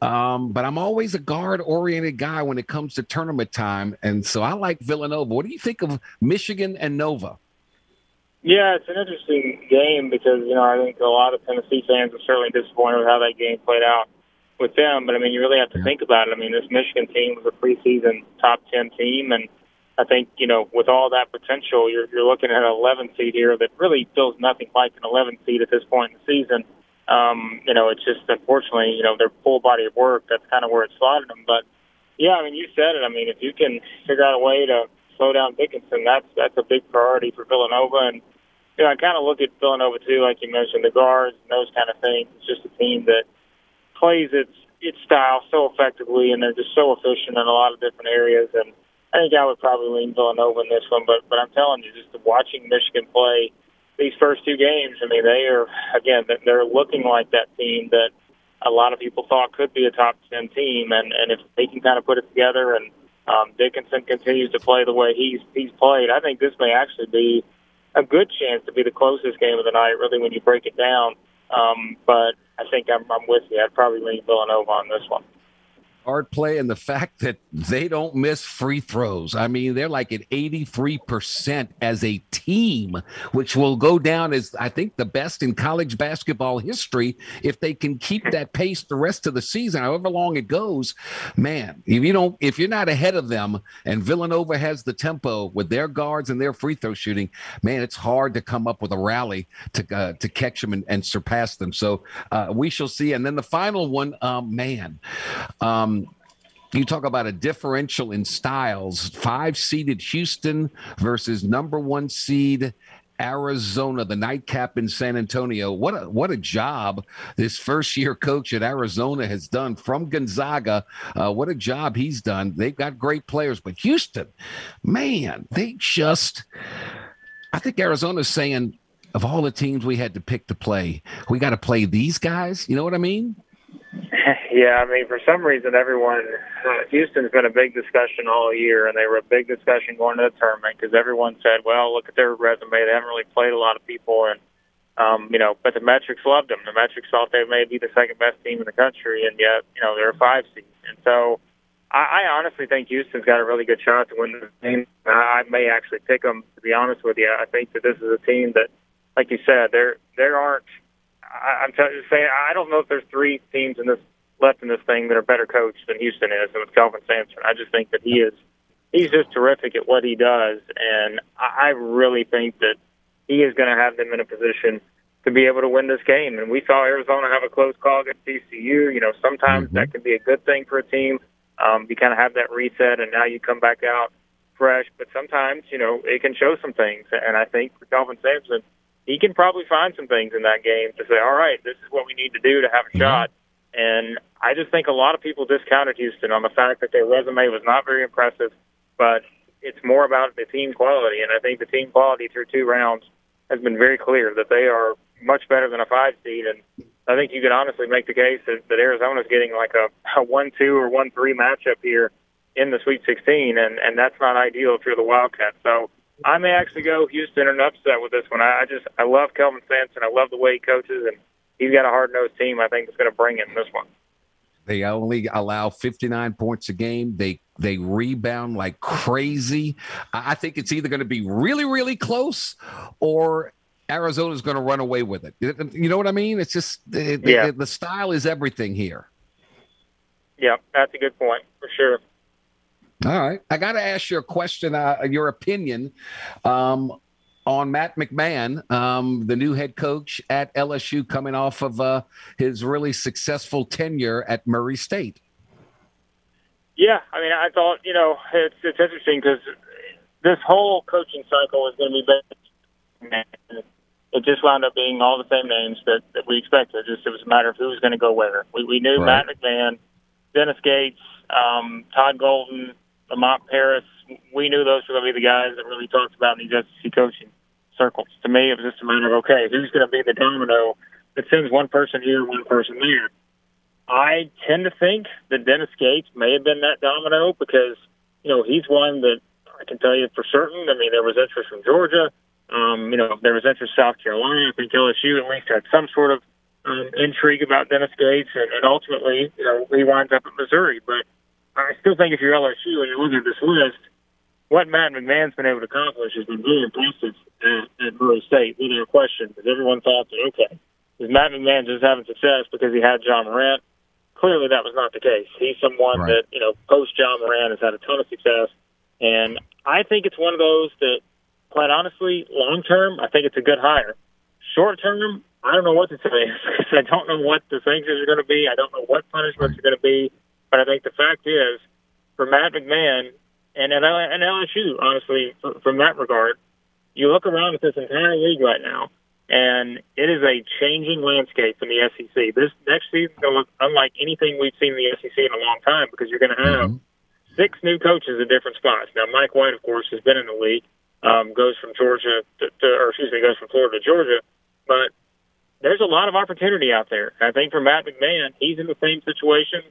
Um, but I'm always a guard-oriented guy when it comes to tournament time, and so I like Villanova. What do you think of Michigan and Nova? Yeah, it's an interesting game because, you know, I think a lot of Tennessee fans are certainly disappointed with how that game played out with them. But, I mean, you really have to yeah. think about it. I mean, this Michigan team was a preseason top ten team, and I think, you know, with all that potential, you're, you're looking at an eleven seed here that really feels nothing like an eleven seed at this point in the season. Um, you know, it's just, unfortunately, you know, their full body of work, that's kind of where it slotted them. But, yeah, I mean, you said it. I mean, if you can figure out a way to slow down Dickinson, that's that's a big priority for Villanova. And, you know, I kind of look at Villanova, too, like you mentioned, the guards and those kind of things. It's just a team that plays its its style so effectively, and they're just so efficient in a lot of different areas. And I think I would probably lean Villanova in this one. But, but I'm telling you, just watching Michigan play these first two games, I mean, they are, again, they're looking like that team that a lot of people thought could be a top ten team. And, and if they can kind of put it together and um, Dickinson continues to play the way he's he's played, I think this may actually be a good chance to be the closest game of the night, really, when you break it down. Um, but I think I'm, I'm with you. I'd probably lean Villanova on this one. Hard play and the fact that they don't miss free throws. I mean, they're like at eighty-three percent as a team, which will go down as, I think, the best in college basketball history if they can keep that pace the rest of the season, however long it goes. Man, if you don't, if you're not ahead of them, and Villanova has the tempo with their guards and their free throw shooting, man, it's hard to come up with a rally to uh, to catch them and, and surpass them. So uh, we shall see. And then the final one, um, man, um, you talk about a differential in styles, five-seeded Houston versus number one seed Arizona, the nightcap in San Antonio. What a, what a job this first-year coach at Arizona has done from Gonzaga. Uh, what a job he's done. They've got great players, but Houston, man, they just – I think Arizona's saying, of all the teams we had to pick to play, we got to play these guys. You know what I mean? Yeah, I mean, for some reason, everyone – Houston's been a big discussion all year, and they were a big discussion going to the tournament because everyone said, well, look at their resume. They haven't really played a lot of people, and um, you know, but the metrics loved them. The metrics thought they may be the second-best team in the country, and yet, you know, they're a five seed. And so I, I honestly think Houston's got a really good shot to win this game. I may actually pick them, to be honest with you. I think that this is a team that, like you said, there, there aren't – I'm t- saying I don't know if there's three teams in this left in this thing that are better coached than Houston is, and with Kelvin Sampson, I just think that he is he's just terrific at what he does, and I really think that he is going to have them in a position to be able to win this game. And we saw Arizona have a close call against T C U. You know, sometimes mm-hmm. that can be a good thing for a team. Um, you kind of have that reset, and now you come back out fresh. But sometimes, you know, it can show some things, and I think for Kelvin Sampson, he can probably find some things in that game to say, all right, this is what we need to do to have a shot. And I just think a lot of people discounted Houston on the fact that their resume was not very impressive, but it's more about the team quality. And I think the team quality through two rounds has been very clear that they are much better than a five seed. And I think you could honestly make the case that, that Arizona's getting like a, a one two or one three matchup here in the Sweet sixteen, and, and that's not ideal if you're the Wildcats. So I may actually go Houston in an upset with this one. I just I love Kelvin Sampson. I love the way he coaches, and he's got a hard-nosed team. I think it's going to bring it in this one. They only allow fifty-nine points a game. They they rebound like crazy. I think it's either going to be really, really close, or Arizona's going to run away with it. You know what I mean? It's just it, yeah. the, the style is everything here. Yeah, that's a good point for sure. All right. I got to ask you a question, uh, your opinion um, on Matt McMahon, um, the new head coach at L S U, coming off of uh, his really successful tenure at Murray State. Yeah. I mean, I thought, you know, it's, it's interesting because this whole coaching cycle was going to be better. It just wound up being all the same names that, that we expected. Just it was a matter of who was going to go where. We, we knew right. Matt McMahon, Dennis Gates, um, Todd Golden, Lamont Paris. We knew those were going to be the guys that really talked about in these S E C coaching circles. To me, it was just a matter of, okay, who's going to be the domino that sends one person here, one person there? I tend to think that Dennis Gates may have been that domino because, you know, he's one that I can tell you for certain. I mean, there was interest from Georgia. Um, you know, there was interest in South Carolina. I think L S U at least had some sort of um, intrigue about Dennis Gates, and, and ultimately, you know, he winds up at Missouri. But I still think if you're L S U and you look at this list, what Matt McMahon's been able to accomplish has been really impressive at, at Murray State. Without question, because everyone thought that, okay, is Matt McMahon just having success because he had John Morant? Clearly, that was not the case. He's someone right. that, you know, post John Morant has had a ton of success, and I think it's one of those that, quite honestly, long-term, I think it's a good hire. Short-term, I don't know what to say. I don't know what the sanctions are going to be. I don't know what punishments right. are going to be. But I think the fact is, for Matt McMahon and, and L S U, honestly, from that regard, you look around at this entire league right now, and it is a changing landscape in the S E C. This next season is going to look unlike anything we've seen in the S E C in a long time because you're going to have mm-hmm. six new coaches at different spots. Now, Mike White, of course, has been in the league. Um, goes from Georgia to, to, or excuse me, goes from Florida to Georgia. But there's a lot of opportunity out there. I think for Matt McMahon, he's in the same situation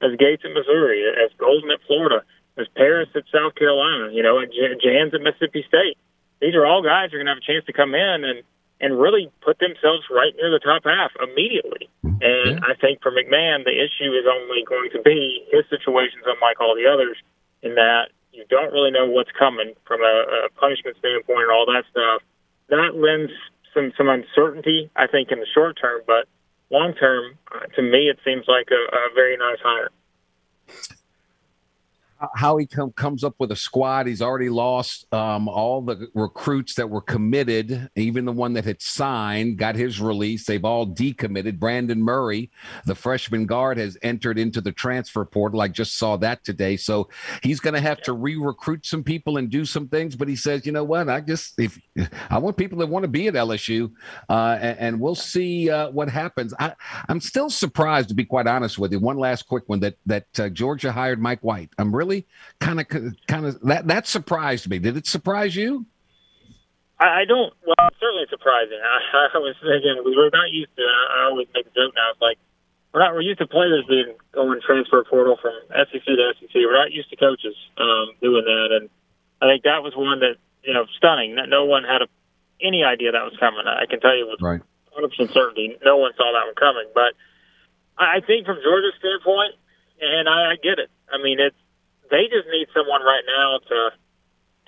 as Gates in Missouri, as Golden at Florida, as Paris at South Carolina, you know, and J- Jans at Mississippi State. These are all guys who are going to have a chance to come in and, and really put themselves right near the top half immediately. And yeah. I think for McMahon, the issue is only going to be his situation's unlike all the others in that you don't really know what's coming from a, a punishment standpoint and all that stuff. That lends some, some uncertainty, I think, in the short term. But long term, uh, to me, it seems like a, a very nice hire. How he com- comes up with a squad. He's already lost um, all the recruits that were committed, even the one that had signed, got his release. They've all decommitted. Brandon Murray, the freshman guard, has entered into the transfer portal. I just saw that today. So he's going to have to re-recruit some people and do some things. But he says, you know what, I just if I want people that want to be at L S U, uh, and, and we'll see uh, what happens. I, I'm still surprised, to be quite honest with you. One last quick one, that, that uh, Georgia hired Mike White. I'm really kind of kind of that that surprised me. Did it surprise you? I, I don't well it's certainly surprising. I, I was again we were not used to it. I, I always make a joke now. It's like we're not we're used to players being going transfer portal from S E C to S E C. We're not used to coaches um, doing that, and I think that was one that, you know, stunning. No one had a, any idea that was coming. I can tell you with one hundred percent certainty no one saw that one coming. But I, I think from Georgia's standpoint, and I, I get it. I mean it's they just need someone right now to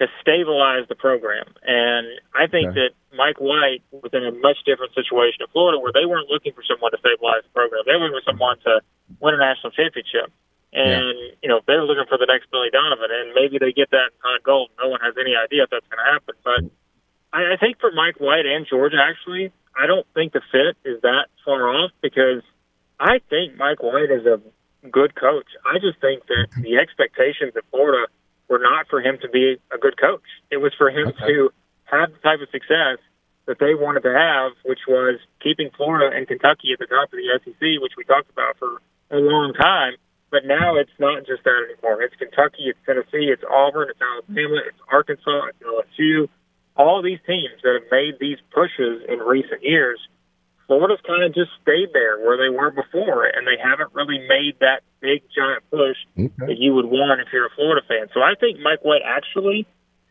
to stabilize the program. And I think okay. that Mike White was in a much different situation in Florida where they weren't looking for someone to stabilize the program. They were looking for someone to win a national championship. And, yeah. you know, they were looking for the next Billy Donovan, and maybe they get that on gold. No one has any idea if that's going to happen. But I, I think for Mike White and Georgia, actually, I don't think the fit is that far off because I think Mike White is a – good coach. I just think that the expectations at Florida were not for him to be a good coach. It was for him okay. to have the type of success that they wanted to have, which was keeping Florida and Kentucky at the top of the S E C, which we talked about for a long time. But now it's not just that anymore. It's Kentucky, it's Tennessee, it's Auburn, it's Alabama, it's Arkansas, it's L S U. All these teams that have made these pushes in recent years, Florida's kind of just stayed there where they were before, and they haven't really made that big, giant push okay. that you would want if you're a Florida fan. So I think Mike White actually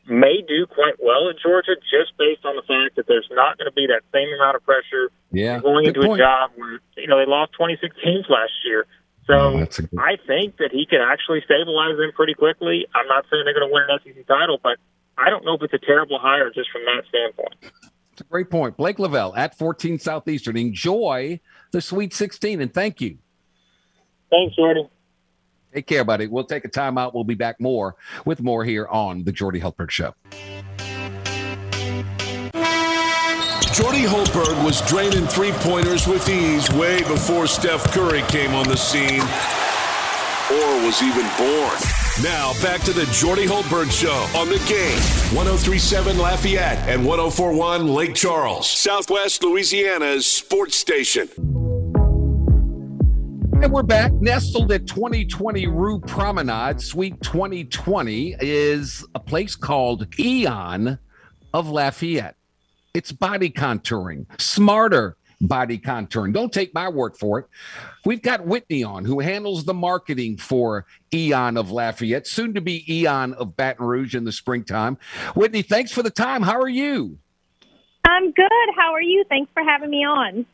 may do quite well in Georgia just based on the fact that there's not going to be that same amount of pressure yeah. going good into point. A job where, you know, they lost twenty-six teams last year. So oh, good... I think that he can actually stabilize them pretty quickly. I'm not saying they're going to win an S E C title, but I don't know if it's a terrible hire just from that standpoint. It's a great point. Blake Lavalle at fourteen Southeastern. Enjoy the Sweet sixteen, and thank you. Thanks, Jordy. Take care, buddy. We'll take a timeout. We'll be back more with more here on the Jordy Hultberg Show. Jordy Hultberg was draining three-pointers with ease way before Steph Curry came on the scene or was even born. Now back to the Jordy Hultberg Show on The Game. one oh three point seven Lafayette and one oh four point one Lake Charles, Southwest Louisiana's sports station. And we're back. Nestled at twenty twenty Rue Promenade, Suite twenty twenty is a place called Eon of Lafayette. It's body contouring, smarter body contouring. Don't take my word for it. We've got Whitney on, who handles the marketing for Eon of Lafayette, soon to be Eon of Baton Rouge in the springtime. Whitney, thanks for the time. How are you? I'm good. How are you? Thanks for having me on.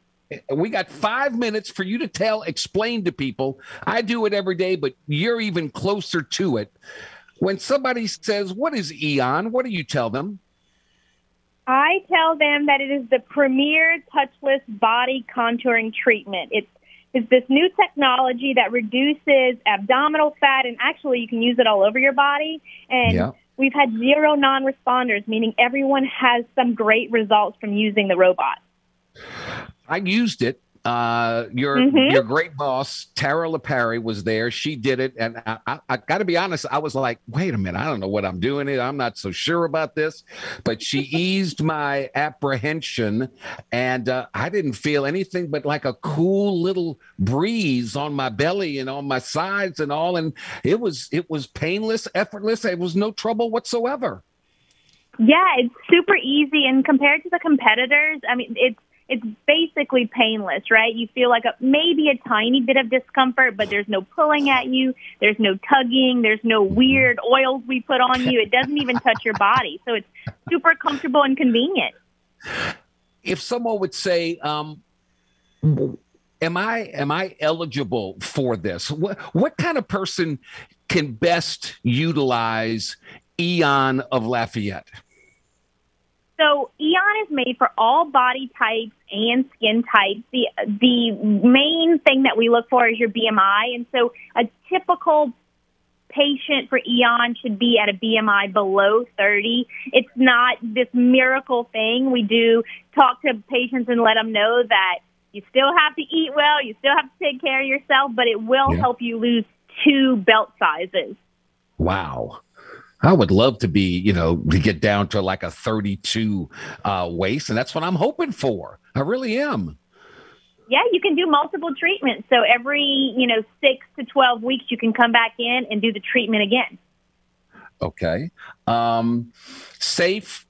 We got five minutes for you to tell, explain to people. I do it every day, but you're even closer to it. When somebody says, what is Eon? What do you tell them? I tell them that it is the premier touchless body contouring treatment. It's, it's this new technology that reduces abdominal fat, and actually you can use it all over your body. And yeah. We've had zero non-responders, meaning everyone has some great results from using the robot. I used it. Uh, your mm-hmm. your great boss, Tara LaPerry, was there. She did it. And I, I, I got to be honest, I was like, wait a minute, I don't know what I'm doing here. I'm not so sure about this. But she eased my apprehension, and uh, I didn't feel anything but like a cool little breeze on my belly and on my sides and all. And it was it was painless, effortless. It was no trouble whatsoever. Yeah, it's super easy. And compared to the competitors, I mean, it's It's basically painless, right? You feel like a, maybe a tiny bit of discomfort, but there's no pulling at you. There's no tugging. There's no weird oils we put on you. It doesn't even touch your body. So it's super comfortable and convenient. If someone would say, um, am I am I eligible for this? What, what kind of person can best utilize Eon of Lafayette? So Eon is made for all body types and skin types. The the main thing that we look for is your B M I. And so a typical patient for Eon should be at a B M I below thirty. It's not this miracle thing. We do talk to patients and let them know that you still have to eat well, you still have to take care of yourself, but it will yeah. help you lose two belt sizes. Wow. I would love to be, you know, to get down to like a thirty-two uh, waist, and that's what I'm hoping for. I really am. Yeah, you can do multiple treatments. So every, you know, six to twelve weeks, you can come back in and do the treatment again. Okay. Um, safe,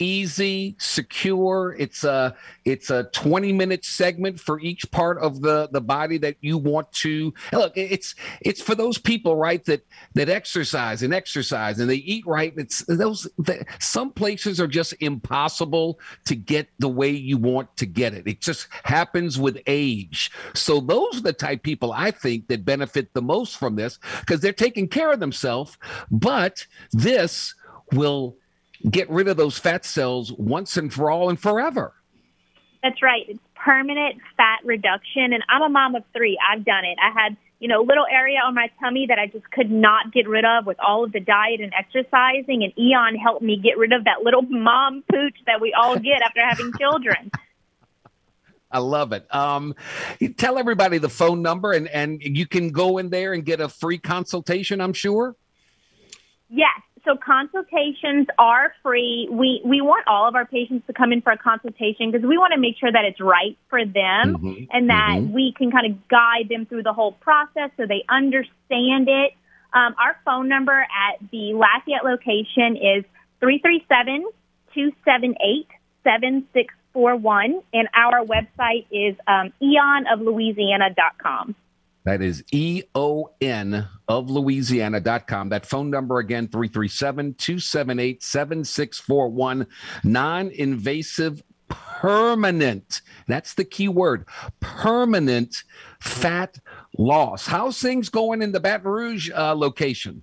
easy, secure. It's a it's a twenty minute segment for each part of the, the body that you want to. Look, it's it's for those people, right, that that exercise and exercise and they eat right. It's those the, some places are just impossible to get the way you want to get it. It just happens with age. So those are the type of people I think that benefit the most from this, because they're taking care of themselves, but this will get rid of those fat cells once and for all and forever. That's right. It's permanent fat reduction. And I'm a mom of three. I've done it. I had, you know, a little area on my tummy that I just could not get rid of with all of the diet and exercising. And Eon helped me get rid of that little mom pooch that we all get after having children. I love it. Um, tell everybody the phone number, and, and you can go in there and get a free consultation, I'm sure. Yes. So consultations are free. We we want all of our patients to come in for a consultation because we want to make sure that it's right for them mm-hmm. and that mm-hmm. we can kind of guide them through the whole process so they understand it. Um, our phone number at the Lafayette location is three three seven, two seven eight, seven six four one, and our website is um, eon of louisiana dot com. That is E O N of Louisiana dot com. That phone number again, three three seven, two seven eight, seven six four one, non-invasive permanent. That's the key word, permanent fat loss. How's things going in the Baton Rouge uh, location?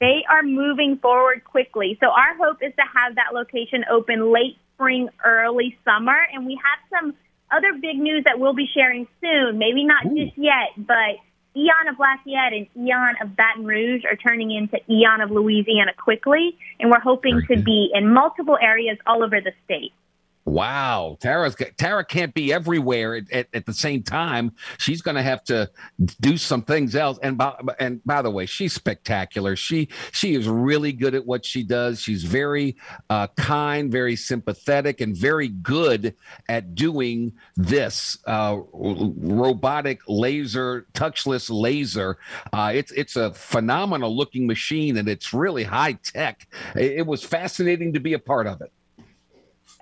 They are moving forward quickly. So our hope is to have that location open late spring, early summer. And we have some other big news that we'll be sharing soon, maybe not Ooh. just yet, but Eon of Lafayette and Eon of Baton Rouge are turning into Eon of Louisiana quickly, and we're hoping Very to good. be in multiple areas all over the state. Wow. Tara's, Tara can't be everywhere at, at, at the same time. She's going to have to do some things else. And by, and by the way, she's spectacular. She she is really good at what she does. She's very uh, kind, very sympathetic, and very good at doing this uh, robotic laser, touchless laser. Uh, it's, it's a phenomenal looking machine, and it's really high tech. It, it was fascinating to be a part of it.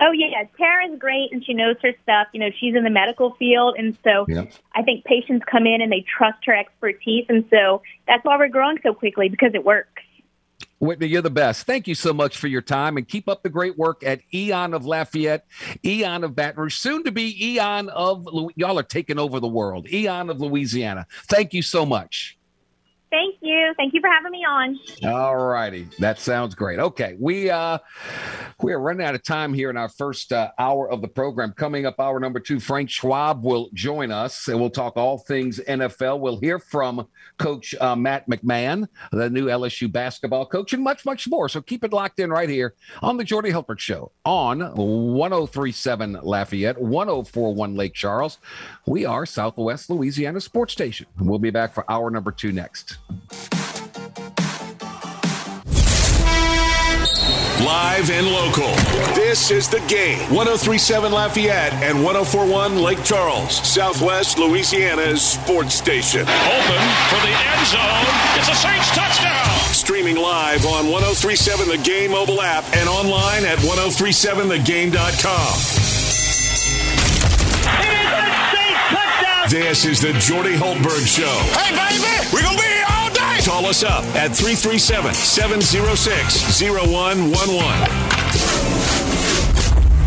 Oh, yeah. Tara's great, and she knows her stuff. You know, she's in the medical field, and so yep. I think patients come in and they trust her expertise, and so that's why we're growing so quickly, because it works. Whitney, you're the best. Thank you so much for your time, and keep up the great work at Eon of Lafayette, Eon of Baton Rouge, soon to be Eon of Lu- – y'all are taking over the world, Eon of Louisiana. Thank you so much. Thank you. Thank you for having me on. All righty. That sounds great. Okay. We uh, we are running out of time here in our first uh, hour of the program. Coming up, hour number two, Frank Schwab will join us, and we'll talk all things N F L. We'll hear from Coach uh, Matt McMahon, the new L S U basketball coach, and much, much more. So keep it locked in right here on the Jordy Hultberg Show on one oh three point seven Lafayette, one oh four point one Lake Charles. We are Southwest Louisiana Sports Station. We'll be back for hour number two next. Live and local, this is The Game. one oh three point seven Lafayette and one oh four point one Lake Charles, Southwest Louisiana's sports station. Open for the end zone. It's a Saints touchdown. Streaming live on one oh three point seven The Game mobile app and online at one oh three point seven the game dot com. This is the Jordy Hultberg Show. Hey, baby, we're going to be here all day. Call us up at three three seven, seven oh six, oh one one one.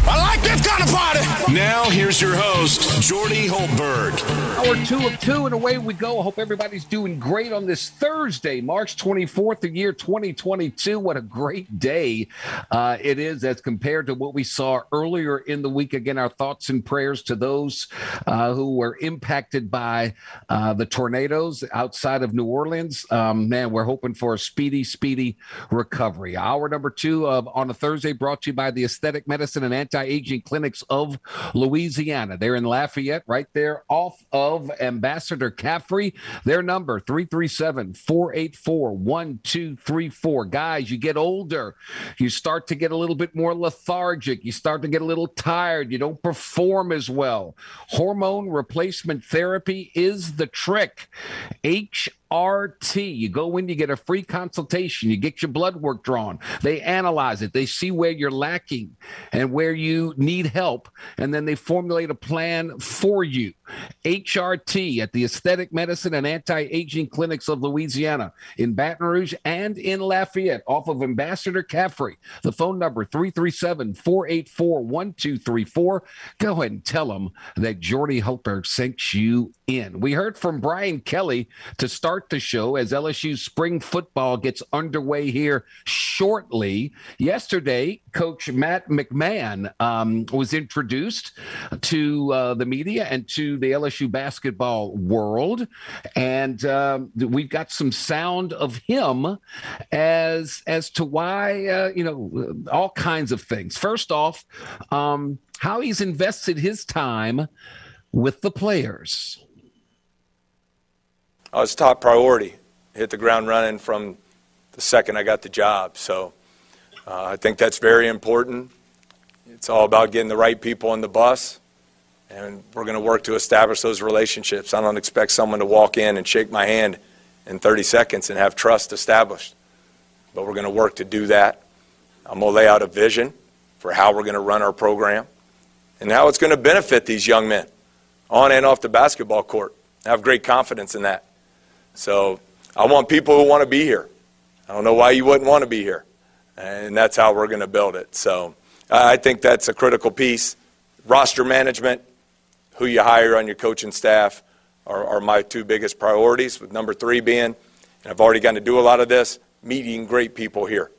I like this kind of party. Now, here's your host, Jordy Hultberg. Hour two of two, and away we go. I hope everybody's doing great on this Thursday, March twenty-fourth, the year twenty twenty-two. What a great day uh, it is as compared to what we saw earlier in the week. Again, our thoughts and prayers to those uh, who were impacted by uh, the tornadoes outside of New Orleans. Um, man, we're hoping for a speedy, speedy recovery. Hour number two of on a Thursday brought to you by the Aesthetic Medicine and Anti-Aging Clinics of Louisiana. They're in Lafayette, right there off of Ambassador Caffrey. Their number three three seven, four eight four, one two three four. Guys, you get older, you start to get a little bit more lethargic, you start to get a little tired, you don't perform as well. Hormone replacement therapy is the trick. H R T. You go in, you get a free consultation, you get your blood work drawn, they analyze it, they see where you're lacking and where you need help, and then they formulate a plan for you. H R T at the Aesthetic Medicine and Anti-Aging Clinics of Louisiana in Baton Rouge and in Lafayette off of Ambassador Caffrey. The phone number three three seven, four eight four, one two three four. Go ahead and tell them that Jordy Hultberg sent you in. We heard from Brian Kelly to start the show as L S U's spring football gets underway here shortly. Yesterday, Coach Matt McMahon um, was introduced to uh, the media and to the L S U basketball world, and um, we've got some sound of him as as to why, uh, you know, all kinds of things. First off, um, how he's invested his time with the players. I was top priority, hit the ground running from the second I got the job. So uh, I think that's very important. It's all about getting the right people on the bus, and we're going to work to establish those relationships. I don't expect someone to walk in and shake my hand in thirty seconds and have trust established, but we're going to work to do that. I'm going to lay out a vision for how we're going to run our program and how it's going to benefit these young men on and off the basketball court. I have great confidence in that. So I want people who want to be here. I don't know why you wouldn't want to be here. And that's how we're going to build it. So I think that's a critical piece. Roster management, who you hire on your coaching staff are, are my two biggest priorities, with number three being, and I've already gotten to do a lot of this, meeting great people here.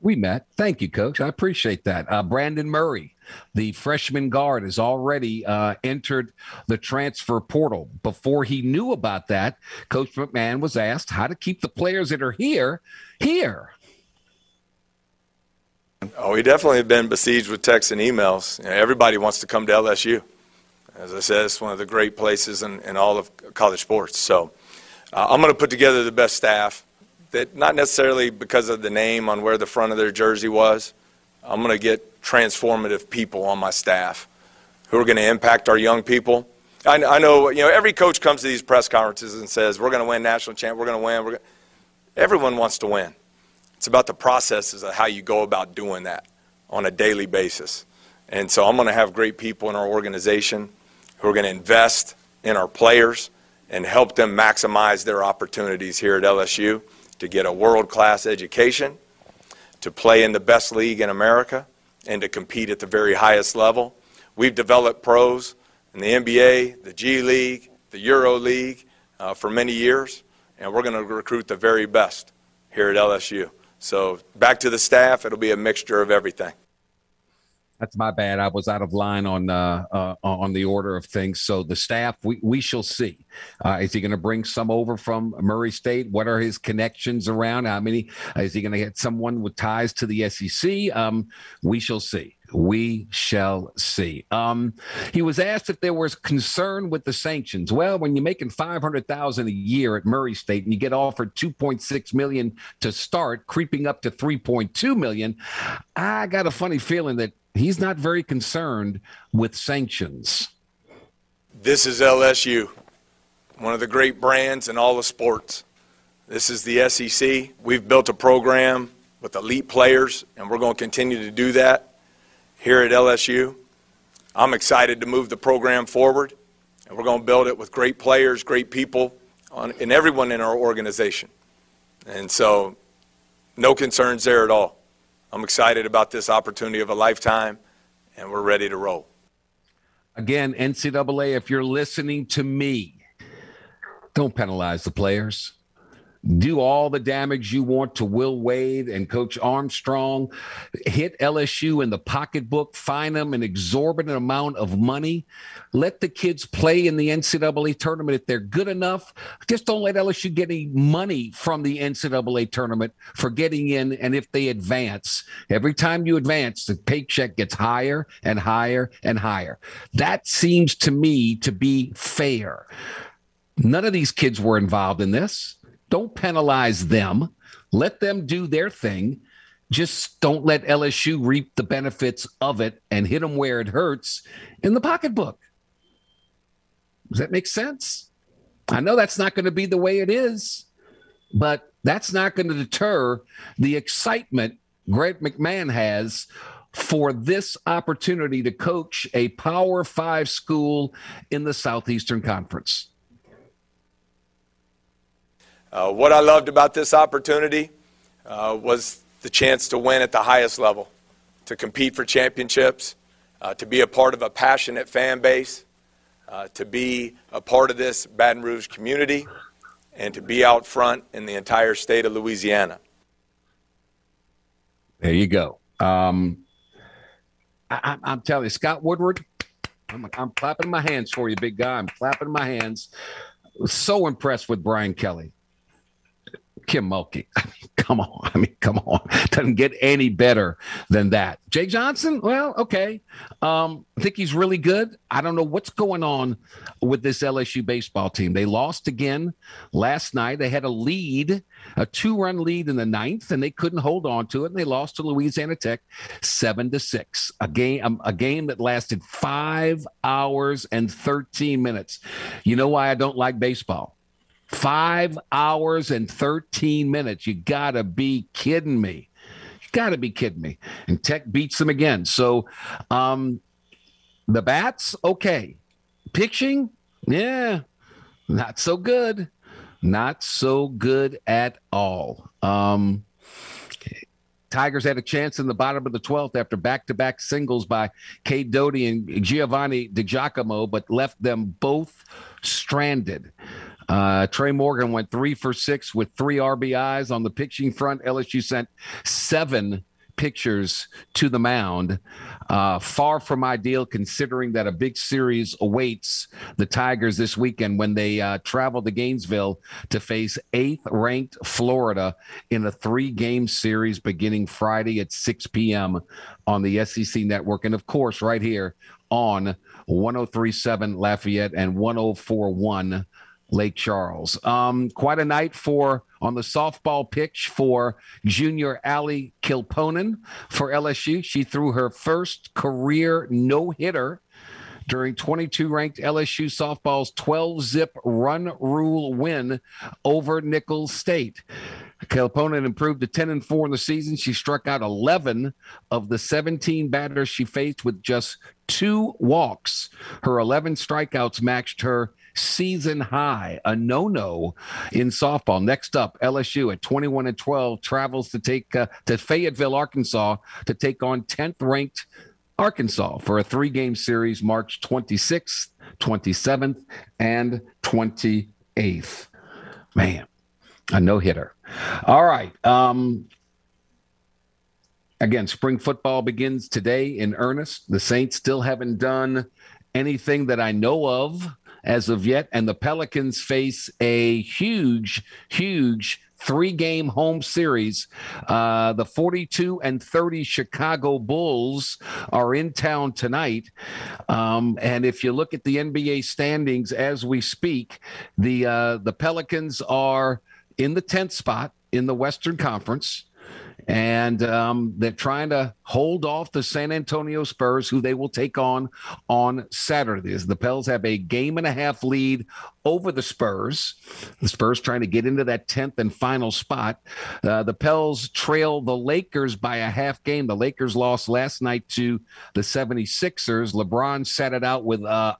We met. Thank you, Coach. I appreciate that. Uh, Brandon Murray, the freshman guard, has already uh, entered the transfer portal. Before he knew about that, Coach McMahon was asked how to keep the players that are here, here. Oh, we definitely have been besieged with texts and emails. You know, everybody wants to come to L S U. As I said, it's one of the great places in, in all of college sports. So uh, I'm going to put together the best staff, that not necessarily because of the name on where the front of their jersey was. I'm going to get transformative people on my staff who are going to impact our young people. I, I know, you know, every coach comes to these press conferences and says, we're going to win national champ, we're going to win. We're gonna... Everyone wants to win. It's about the processes of how you go about doing that on a daily basis. And so I'm going to have great people in our organization who are going to invest in our players and help them maximize their opportunities here at L S U to get a world-class education, to play in the best league in America, and to compete at the very highest level. We've developed pros in the N B A, the G League, the Euro League uh, for many years, and we're going to recruit the very best here at L S U. So back to the staff, it'll be a mixture of everything. That's my bad. I was out of line on uh, uh, on the order of things. So the staff, we, we shall see. Uh, is he going to bring some over from Murray State? What are his connections around? How many? Is he going to get someone with ties to the S E C? Um, we shall see. We shall see. Um, he was asked if there was concern with the sanctions. Well, when you're making five hundred thousand dollars a year at Murray State and you get offered two point six million dollars to start, creeping up to three point two million dollars, I got a funny feeling that he's not very concerned with sanctions. This is L S U, one of the great brands in all of sports. This is the S E C. We've built a program with elite players, and we're going to continue to do that here at L S U. I'm excited to move the program forward, and we're going to build it with great players, great people, on, and everyone in our organization. And so no concerns there at all. I'm excited about this opportunity of a lifetime, and we're ready to roll. Again, N C double A, if you're listening to me, don't penalize the players. Do all the damage you want to Will Wade and Coach Armstrong. Hit L S U in the pocketbook. Fine them an exorbitant amount of money. Let the kids play in the N C double A tournament if they're good enough. Just don't let L S U get any money from the N C double A tournament for getting in, and if they advance. Every time you advance, the paycheck gets higher and higher and higher. That seems to me to be fair. None of these kids were involved in this. Don't penalize them. Let them do their thing. Just don't let L S U reap the benefits of it and hit them where it hurts in the pocketbook. Does that make sense? I know that's not going to be the way it is, but that's not going to deter the excitement Greg McMahon has for this opportunity to coach a Power Five school in the Southeastern Conference. Uh, what I loved about this opportunity uh, was the chance to win at the highest level, to compete for championships, uh, to be a part of a passionate fan base, uh, to be a part of this Baton Rouge community, and to be out front in the entire state of Louisiana. There you go. Um, I, I'm telling you, Scott Woodward, I'm, I'm clapping my hands for you, big guy. I'm clapping my hands. So impressed with Brian Kelly. Kim Mulkey. I mean, come on. I mean, come on. Doesn't get any better than that. Jay Johnson. Well, okay. Um, I think he's really good. I don't know what's going on with this L S U baseball team. They lost again last night. They had a lead, a two-run lead in the ninth, and they couldn't hold on to it. And they lost to Louisiana Tech seven to six. A game, um, a game that lasted five hours and thirteen minutes. You know why I don't like baseball? Five hours and thirteen minutes. You got to be kidding me. You got to be kidding me. And Tech beats them again. So um, the bats, okay. Pitching, yeah, not so good. Not so good at all. Um, Tigers had a chance in the bottom of the twelfth after back-to-back singles by Kate Doty and Giovanni DiGiacomo, but left them both stranded. Uh, Trey Morgan went three for six with three R B Is on the pitching front. L S U sent seven pictures to the mound. Uh, far from ideal, considering that a big series awaits the Tigers this weekend when they uh, travel to Gainesville to face eighth-ranked Florida in a three-game series beginning Friday at six p.m. on the S E C Network. And, of course, right here on one oh three point seven Lafayette and one oh four point one Lake Charles. Um, quite a night for on the softball pitch for junior Allie Kilponen for L S U. She threw her first career no-hitter during twenty-two ranked L S U softball's twelve-zip run rule win over Nicholls State. Kilponen improved to ten and four in the season. She struck out eleven of the seventeen batters she faced with just two walks. Her eleven strikeouts matched her season high, a no-no in softball. Next up, L S U at twenty-one and twelve travels to take uh, to Fayetteville, Arkansas, to take on tenth ranked Arkansas for a three-game series March twenty-sixth, twenty-seventh, and twenty-eighth. Man, a no-hitter. All right. Um, again, spring football begins today in earnest. The Saints still haven't done anything that I know of as of yet, and the Pelicans face a huge, huge three-game home series. Uh, the forty-two and thirty Chicago Bulls are in town tonight. Um, and if you look at the N B A standings as we speak, the uh, the Pelicans are in the tenth spot in the Western Conference. And um, they're trying to hold off the San Antonio Spurs, who they will take on on Saturday. The Pels have a game and a half lead over the Spurs. The Spurs trying to get into that tenth and final spot. Uh, the Pels trail the Lakers by a half game. The Lakers lost last night to the seventy-sixers. LeBron sat it out with uh,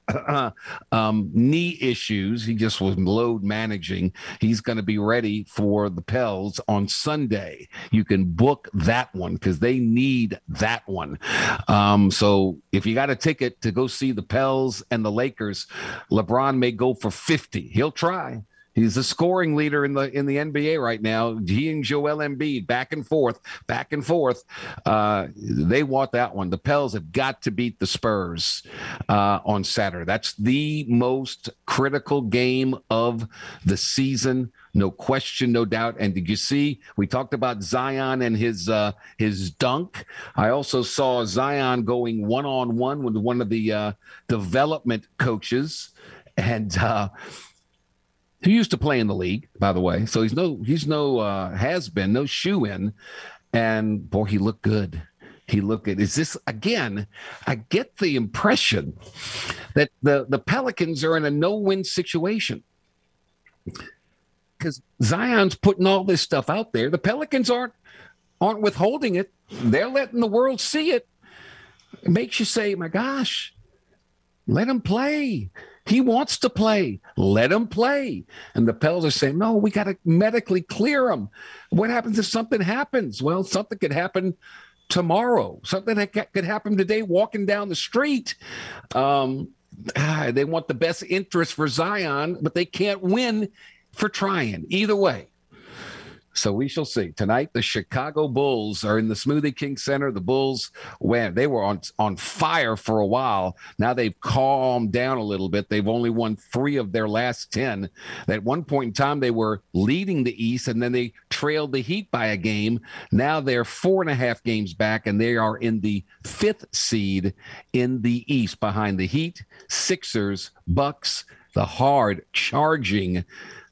um, knee issues. He just was load managing. He's going to be ready for the Pels on Sunday. You can book that one because they need that one. Um, so if you got a ticket to go see the Pels and the Lakers, LeBron may go for fifty. He'll try. He's the scoring leader in the in the N B A right now. He and Joel Embiid back and forth, back and forth. Uh, they want that one. The Pels have got to beat the Spurs uh, on Saturday. That's the most critical game of the season. No question, no doubt. And did you see, we talked about Zion and his uh, his dunk. I also saw Zion going one-on-one with one of the uh, development coaches. And uh, he used to play in the league, by the way. So he's no, he's no uh, has been, no shoe in. And boy, he looked good. He looked good. Is this again? I get the impression that the the Pelicans are in a no-win situation because Zion's putting all this stuff out there. The Pelicans aren't aren't withholding it. They're letting the world see it. It makes you say, "My gosh, let him play." He wants to play. Let him play. And the Pels are saying, no, we got to medically clear him. What happens if something happens? Well, something could happen tomorrow. Something that could happen today walking down the street. Um, they want the best interest for Zion, but they can't win for trying either way. So we shall see. Tonight, the Chicago Bulls are in the Smoothie King Center. The Bulls, where they were on, on fire for a while. Now they've calmed down a little bit. They've only won three of their last ten. At one point in time, they were leading the East, and then they trailed the Heat by a game. Now they're four and a half games back, and they are in the fifth seed in the East behind the Heat, Sixers, Bucks, the hard-charging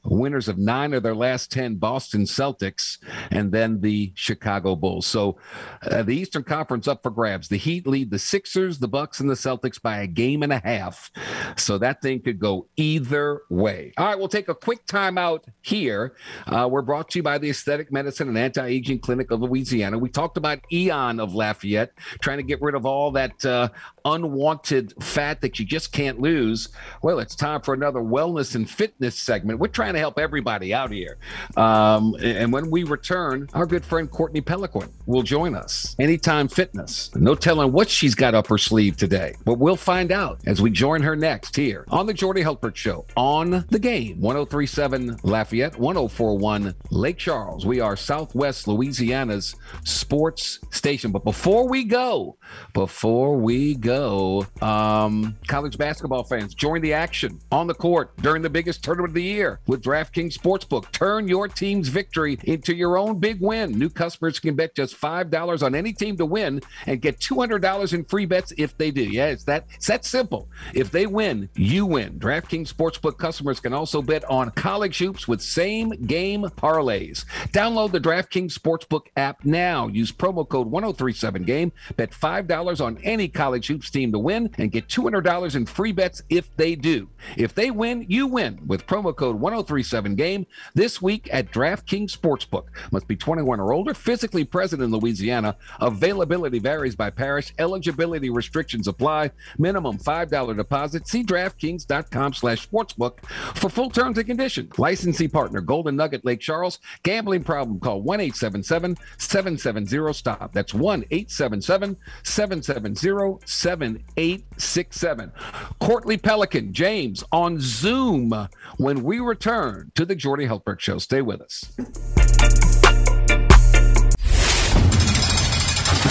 winners of nine of their last ten, Boston Celtics, and then the Chicago Bulls. So uh, the Eastern Conference up for grabs. The Heat lead the Sixers, the Bucks, and the Celtics by a game and a half. So that thing could go either way. All right, we'll take a quick timeout here. Uh, we're brought to you by the Aesthetic Medicine and Anti-Aging Clinic of Louisiana. We talked about Eon of Lafayette, trying to get rid of all that uh, unwanted fat that you just can't lose, well, it's time for another wellness and fitness segment. We're trying to help everybody out here. Um, and when we return, our good friend Courtney Pelliquin will join us. Anytime Fitness. No telling what she's got up her sleeve today, but we'll find out as we join her next here on the Jordy Hultberg Show on The Game, one oh three point seven Lafayette, one oh four point one Lake Charles. We are Southwest Louisiana's sports station. But before we go, before we go, Go. Um, college basketball fans, join the action on the court during the biggest tournament of the year with DraftKings Sportsbook. Turn your team's victory into your own big win. New customers can bet just five dollars on any team to win and get two hundred dollars in free bets if they do. Yeah, it's that, it's that simple. If they win, you win. DraftKings Sportsbook customers can also bet on college hoops with same-game parlays. Download the DraftKings Sportsbook app now. Use promo code one oh three seven game. Bet five dollars on any college hoop team to win and get two hundred dollars in free bets if they do. If they win, you win with promo code one oh three seven game this week at DraftKings Sportsbook. Must be twenty-one or older, physically present in Louisiana. Availability varies by parish. Eligibility restrictions apply. Minimum five dollars deposit. See DraftKings dot com slash sportsbook for full terms and conditions. Licensee partner Golden Nugget Lake Charles. Gambling problem? Call one eight seven seven seven seven zero stop. That's one eight seven seven seven seven zero seven eight six seven. Courtney Pelliquin, James on Zoom when we return to the Jordy Hultberg Show. Stay with us.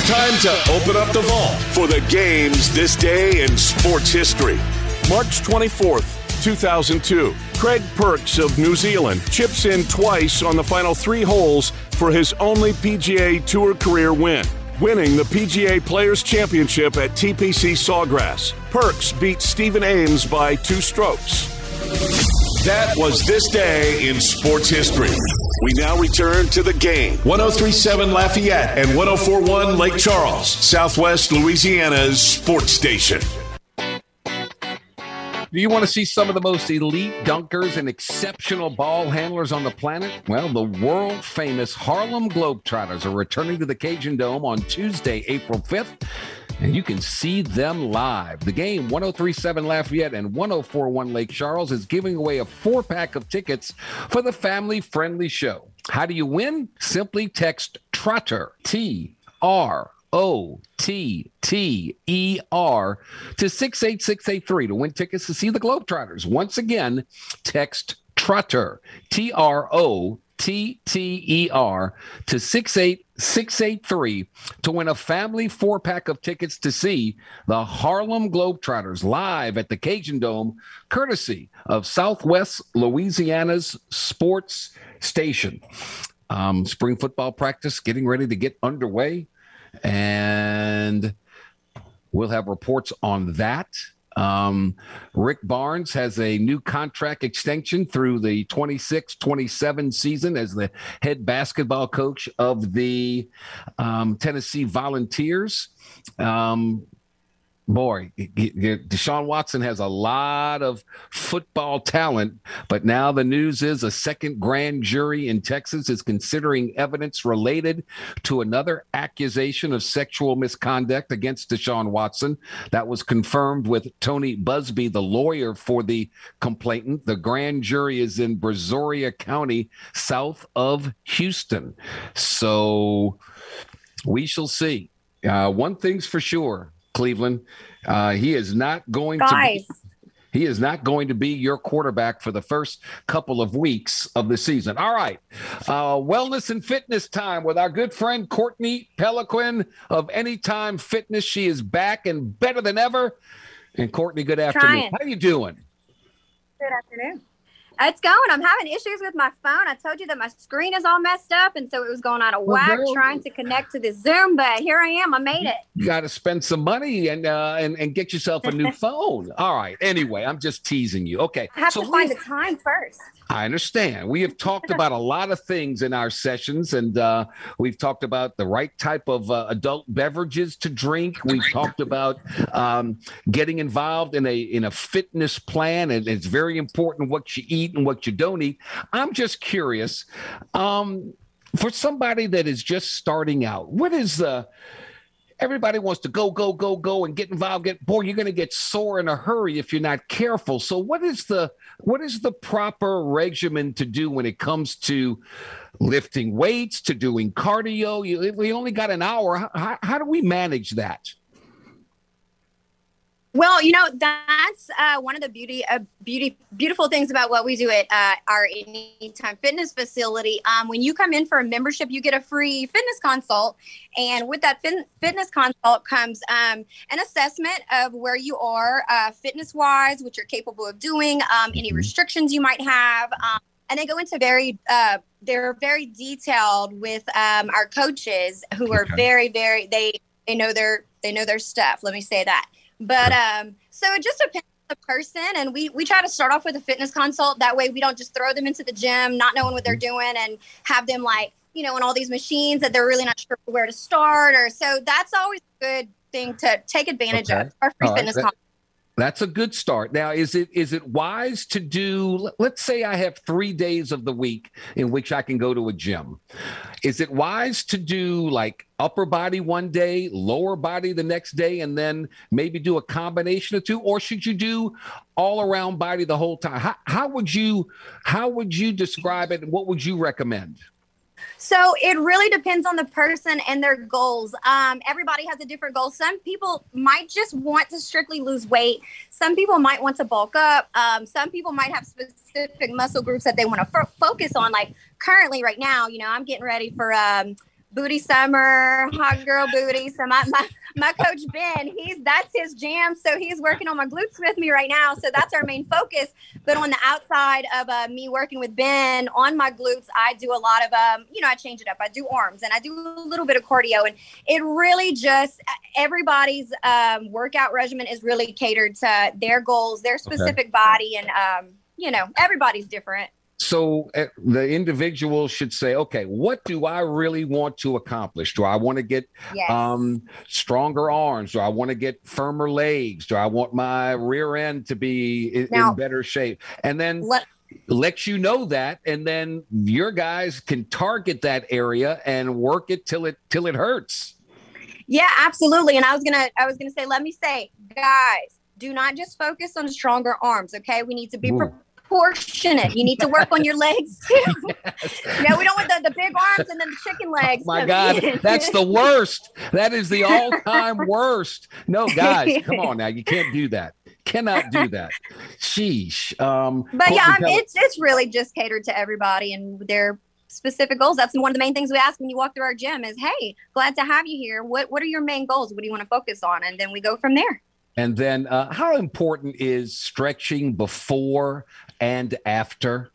Time to open up the vault for the games this day in sports history. March twenty-fourth, two thousand two. Craig Perks of New Zealand chips in twice on the final three holes for his only P G A Tour career win, winning the P G A Players' Championship at T P C Sawgrass. Perks beat Stephen Ames by two strokes. That was this day in sports history. We now return to The Game. one oh three point seven Lafayette and one oh four point one Lake Charles, Southwest Louisiana's sports station. Do you want to see some of the most elite dunkers and exceptional ball handlers on the planet? Well, the world-famous Harlem Globetrotters are returning to the Cajun Dome on Tuesday, April fifth, and you can see them live. The Game, one oh three point seven Lafayette and one oh four point one Lake Charles, is giving away a four-pack of tickets for the family-friendly show. How do you win? Simply text Trotter, T R O T T E R to six eight six eight three to win tickets to see the Globetrotters. Once again, text Trotter, T R O T T E R to six eight six eight three to win a family four-pack of tickets to see the Harlem Globetrotters live at the Cajun Dome, courtesy of Southwest Louisiana's sports station. Um, spring football practice getting ready to get underway, and we'll have reports on that. Um, Rick Barnes has a new contract extension through the twenty-six twenty-seven season as the head basketball coach of the um, Tennessee Volunteers. Um, boy, Deshaun Watson has a lot of football talent, but now the news is a second grand jury in Texas is considering evidence related to another accusation of sexual misconduct against Deshaun Watson. That was confirmed with Tony Busby, the lawyer for the complainant. The grand jury is in Brazoria County, south of Houston. So we shall see. Uh, one thing's for sure, Cleveland, uh, he is not going Guys. to be, he is not going to be your quarterback for the first couple of weeks of the season. All right, uh, wellness and fitness time with our good friend Courtney Pelliquin of Anytime Fitness. She is back and better than ever. And Courtney, good afternoon. Trying. How are you doing? Good afternoon. It's going. I'm having issues with my phone. I told you that my screen is all messed up, and so it was going out of whack well, trying to connect to the Zoom, but here I am. I made it. You got to spend some money and, uh, and and get yourself a new phone. All right. Anyway, I'm just teasing you. Okay. I have so to find the time first. I understand. We have talked about a lot of things in our sessions, and uh, we've talked about the right type of uh, adult beverages to drink. We've talked about um, getting involved in a in a fitness plan, and it's very important what you eat and what you don't eat. I'm just curious, um, for somebody that is just starting out, what is the everybody wants to go, go, go, go and get involved. Get boy, you're going to get sore in a hurry if you're not careful. So what is the what is the proper regimen to do when it comes to lifting weights, to doing cardio? You, we only got an hour. How, how do we manage that? Well, you know, that's uh, one of the beauty, uh, beauty, beautiful things about what we do at uh, our Anytime Fitness facility. Um, when you come in for a membership, you get a free fitness consult. And with that fin- fitness consult comes um, an assessment of where you are uh, fitness-wise, what you're capable of doing, um, any restrictions you might have. Um, and they go into very, uh, they're very detailed with um, our coaches who are okay. very, very, they, they know their, they know their stuff. Let me say that. But um, so it just depends on the person. And we, we try to start off with a fitness consult. That way we don't just throw them into the gym, not knowing what they're doing, and have them like, you know, on all these machines that they're really not sure where to start. Or so that's always a good thing to take advantage okay. of. Our free all fitness right. consult. That's a good start. Now, is it is it wise to do, let's say I have three days of the week in which I can go to a gym. Is it wise to do like upper body one day, lower body the next day, and then maybe do a combination of two? Or should you do all around body the whole time? How, how would you how would you describe it? And what would you recommend? So it really depends on the person and their goals. Um, everybody has a different goal. Some people might just want to strictly lose weight. Some people might want to bulk up. Um, some people might have specific muscle groups that they want to f- focus on. Like currently right now, you know, I'm getting ready for um, booty summer, hot girl booty. So my, my, my coach, Ben, he's that's his jam. So he's working on my glutes with me right now. So that's our main focus. But on the outside of uh, me working with Ben on my glutes, I do a lot of, um, you know, I change it up. I do arms and I do a little bit of cardio. And it really just, everybody's um, workout regimen is really catered to their goals, their specific okay. body. And, um, you know, everybody's different. So uh, the individual should say, okay, what do I really want to accomplish? Do I want to get yes. um, stronger arms? Do I want to get firmer legs? Do I want my rear end to be in, now, in better shape? And then let, let you know that, and then your guys can target that area and work it till it till it hurts. Yeah, absolutely. And I was gonna I was gonna say, let me say, guys, do not just focus on stronger arms. Okay, we need to be prepared. Proportionate. You need to work on your legs too. Yes. No, we don't want the, the big arms and then the chicken legs. Oh my God, in. That's the worst. That is the all-time worst. No, guys, come on now. You can't do that. Cannot do that. Sheesh. Um, but yeah, I mean, it's it's really just catered to everybody and their specific goals. That's one of the main things we ask when you walk through our gym is, hey, glad to have you here. What what are your main goals? What do you want to focus on? And then we go from there. And then uh, how important is stretching before and after?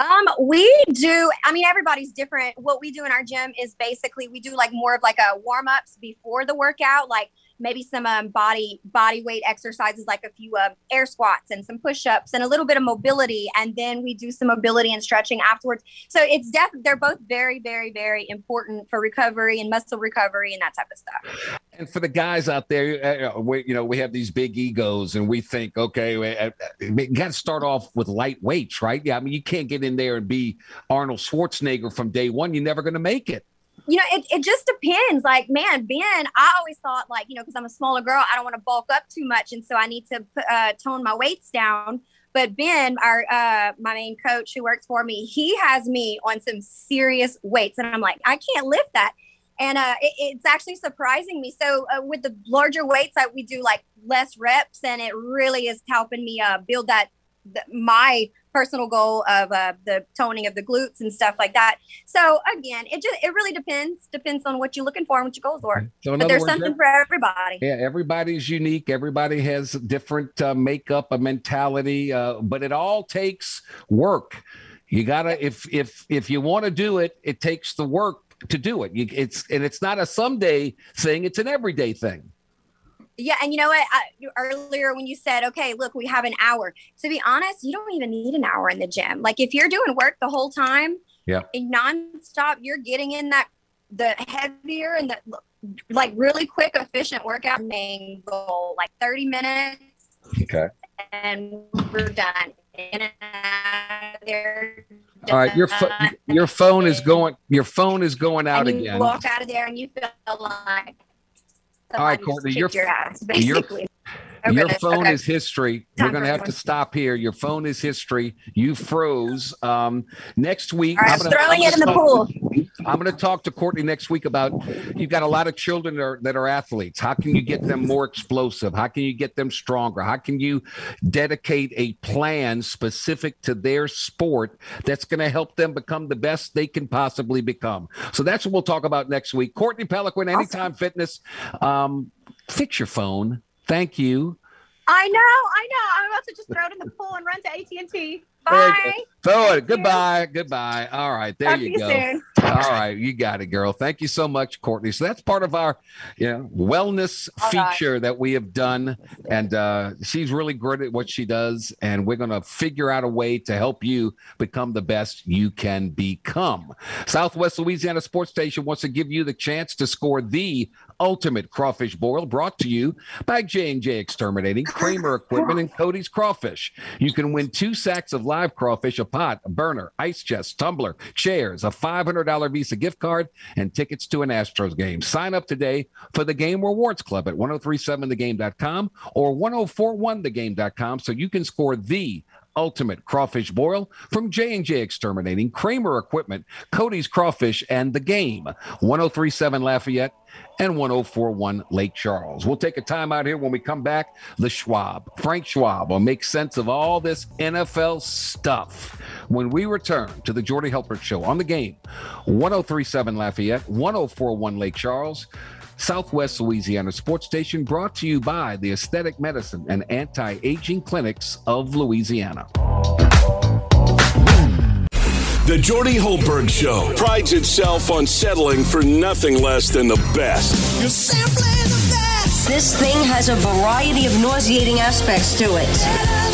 Um, we do, I mean, everybody's different. What we do in our gym is basically we do like more of like a warm-ups before the workout, like maybe some um, body body weight exercises, like a few um, air squats and some push-ups and a little bit of mobility. And then we do some mobility and stretching afterwards. So it's def- they're both very, very, very important for recovery and muscle recovery and that type of stuff. And for the guys out there, uh, we, you know, we have these big egos and we think, okay, we, uh, we got to start off with light weights, right? Yeah, I mean, you can't get in there and be Arnold Schwarzenegger from day one. You're never going to make it. You know, it, it just depends. Like, man, Ben, I always thought like, you know, because I'm a smaller girl, I don't want to bulk up too much. And so I need to uh, tone my weights down. But Ben, our uh, my main coach who works for me, he has me on some serious weights. And I'm like, I can't lift that. And uh, it, it's actually surprising me. So uh, with the larger weights, I, we do like less reps. And it really is helping me uh, build that th- my personal goal of uh, the toning of the glutes and stuff like that. So again, it just, it really depends, depends on what you're looking for and what your goals are. So but there's words, something for everybody. Yeah. Everybody's unique. Everybody has different uh, makeup, a mentality, uh, but it all takes work. You gotta, if, if, if you want to do it, it takes the work to do it. You, it's, and it's not a someday thing. It's an everyday thing. Yeah. And you know what, I, earlier when you said, okay, look, we have an hour, to be honest, you don't even need an hour in the gym. Like if you're doing work the whole time, yeah, and nonstop, you're getting in that, the heavier and the like really quick, efficient workout main goal, like thirty minutes. Okay. And we're done. And they're all right. Your fo- your phone is going, your phone is going out and you again. Walk out of there and you feel like All right, Courtney, your, your, ass, your, your phone okay. is history. Time We're going to have to stop here. Your phone is history. You froze. Um, next week. Right, I'm gonna, throwing I'm it in the pool. To, I'm going to talk to Courtney next week about you've got a lot of children that are, that are athletes. How can you get them more explosive? How can you get them stronger? How can you dedicate a plan specific to their sport that's going to help them become the best they can possibly become? So that's what we'll talk about next week. Courtney Peliquin, Anytime awesome. Fitness. Um, fix your phone. Thank you. I know, I know. I'm about to just throw it in the pool and run to A T and T. Bye. Throw it. Goodbye. Goodbye. All right. There Talk you go. You All right. You got it, girl. Thank you so much, Courtney. So that's part of our you know, wellness oh, feature gosh. that we have done. And uh, she's really good at what she does. And we're going to figure out a way to help you become the best you can become. Southwest Louisiana Sports Station wants to give you the chance to score the ultimate crawfish boil, brought to you by J and J Exterminating, Kramer Equipment, and Cody's Crawfish. You can win two sacks of live crawfish, a pot, a burner, ice chest, tumbler, chairs, a five hundred dollars Visa gift card, and tickets to an Astros game. Sign up today for the Game Rewards Club at ten thirty-seven the game dot com or ten forty-one the game dot com so you can score the ultimate crawfish boil from J and J Exterminating, Kramer Equipment, Cody's Crawfish, and The Game, ten thirty-seven Lafayette and ten forty-one Lake Charles. We'll take a time out here. When we come back, the Schwab, Frank Schwab, will make sense of all this N F L stuff when we return to the Jordy Hultberg Show on The Game, ten thirty-seven Lafayette, ten forty-one Lake Charles. Southwest Louisiana Sports Station, brought to you by the Aesthetic Medicine and Anti-Aging Clinics of Louisiana. The Jordy Hultberg Show prides itself on settling for nothing less than the best. You're simply the best. This thing has a variety of nauseating aspects to it.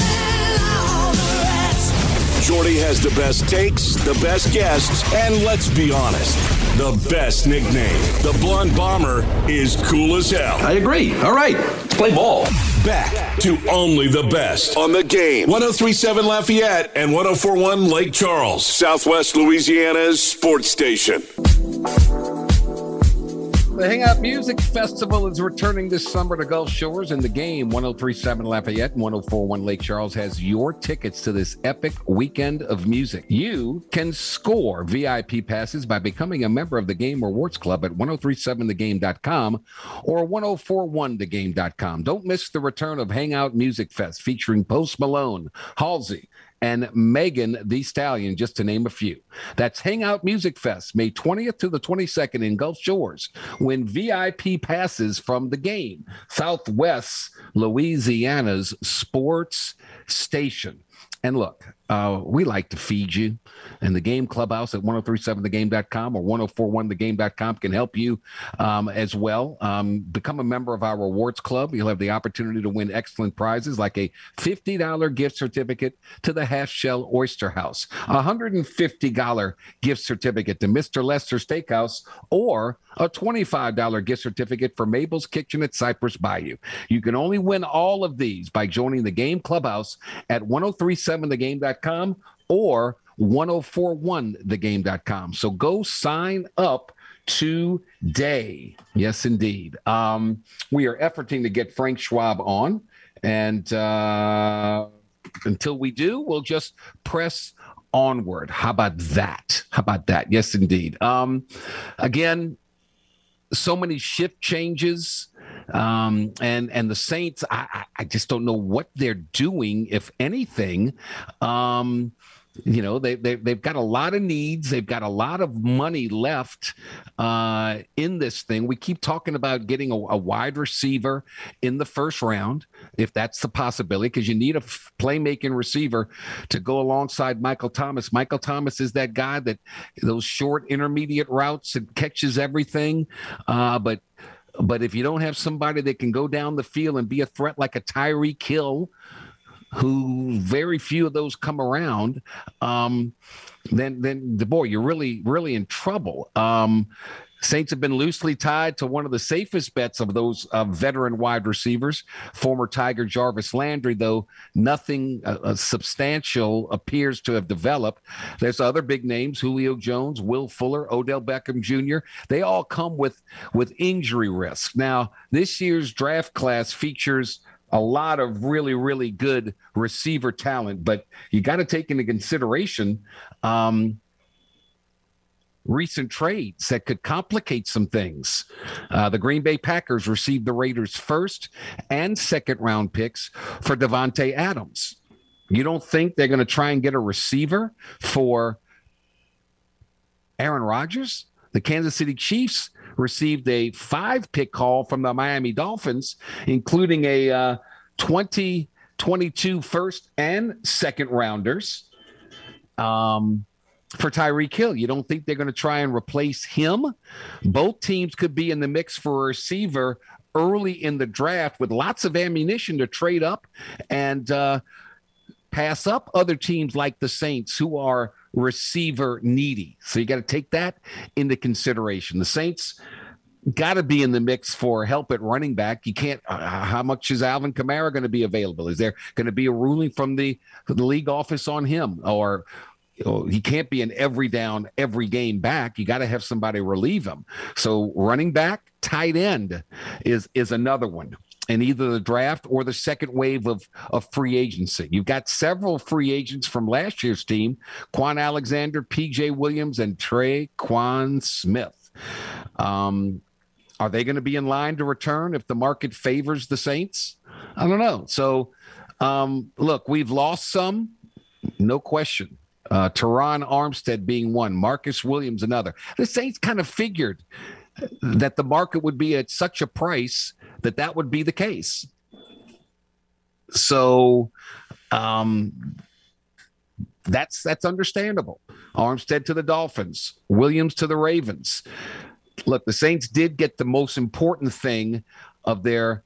Jordy has the best takes, the best guests, and let's be honest, the best nickname. The Blonde Bomber is cool as hell. I agree. All right, let's play ball. Back to only the best on The Game. ten thirty-seven Lafayette and ten forty-one Lake Charles, Southwest Louisiana's sports station. The Hangout Music Festival is returning this summer to Gulf Shores, and The Game, ten thirty-seven Lafayette and ten forty-one Lake Charles has your tickets to this epic weekend of music. You can score V I P passes by becoming a member of The Game Rewards Club at ten thirty-seven the game dot com or ten forty-one the game dot com. Don't miss the return of Hangout Music Fest featuring Post Malone, Halsey, and Megan Thee Stallion, just to name a few. That's Hangout Music Fest, May twentieth to the twenty-second in Gulf Shores. Win V I P passes from The Game, Southwest Louisiana's sports station. And look, uh, we like to feed you. And The Game Clubhouse at ten thirty-seven the game dot com or ten forty-one the game dot com can help you um, as well. Um, become a member of our rewards club. You'll have the opportunity to win excellent prizes like a fifty dollars gift certificate to the Half Shell Oyster House, a one hundred fifty dollars gift certificate to Mister Lester Steakhouse, or a twenty-five dollars gift certificate for Mabel's Kitchen at Cypress Bayou. You can only win all of these by joining The Game Clubhouse at ten thirty-seven the game dot com or ten forty-one the game dot com. So go sign up today. Yes, indeed. Um, we are efforting to get Frank Schwab on, and uh, until we do, we'll just press onward. How about that? How about that? Yes, indeed. Um, again, so many shift changes. Um, and, and the Saints, I, I just don't know what they're doing, if anything. Um, you know, they, they, they've got a lot of needs. They've got a lot of money left uh, in this thing. We keep talking about getting a, a wide receiver in the first round, if that's the possibility, because you need a f- playmaking receiver to go alongside Michael Thomas. Michael Thomas is that guy that those short intermediate routes and catches everything. Uh, but But if you don't have somebody that can go down the field and be a threat like a Tyreek Hill, who very few of those come around, um, then then the boy, you're really, really in trouble. Um, Saints have been loosely tied to one of the safest bets of those uh, veteran wide receivers, former Tiger Jarvis Landry, though nothing uh, substantial appears to have developed. There's other big names, Julio Jones, Will Fuller, Odell Beckham Junior They all come with, with injury risk. Now, this year's draft class features a lot of really, really good receiver talent, but you got to take into consideration um, recent trades that could complicate some things. Uh, the Green Bay Packers received the Raiders' first and second round picks for Devontae Adams. You don't think they're going to try and get a receiver for Aaron Rodgers? The Kansas City Chiefs received a five-pick call from the Miami Dolphins, including a uh, twenty twenty-two first and second rounders um, for Tyreek Hill. You don't think they're going to try and replace him? Both teams could be in the mix for a receiver early in the draft with lots of ammunition to trade up and uh, pass up other teams like the Saints, who are receiver needy. So you got to take that into consideration. The Saints got to be in the mix for help at running back. You can't, uh, how much is Alvin Kamara going to be available? Is there going to be a ruling from the, the league office on him? Or you know, he can't be an every down, every game back. You got to have somebody relieve him. So running back, tight end is, is another one. In either the draft or the second wave of, of free agency. You've got several free agents from last year's team, Quan Alexander, P J Williams, and Tre'Quan Smith. Um, are they going to be in line to return if the market favors the Saints? I don't know. So, um, look, we've lost some, no question. Uh, Teron Armstead being one, Marcus Williams another. The Saints kind of figured that the market would be at such a price that that would be the case. So um, that's that's understandable. Armstead to the Dolphins, Williams to the Ravens. Look, the Saints did get the most important thing of their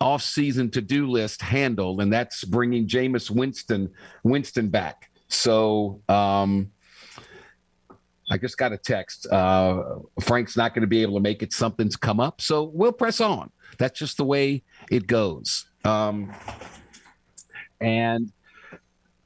offseason to-do list handled, and that's bringing Jameis Winston Winston back. So um, I just got a text. Uh, Frank's not going to be able to make it. Something's come up. So we'll press on. That's just the way it goes. Um, and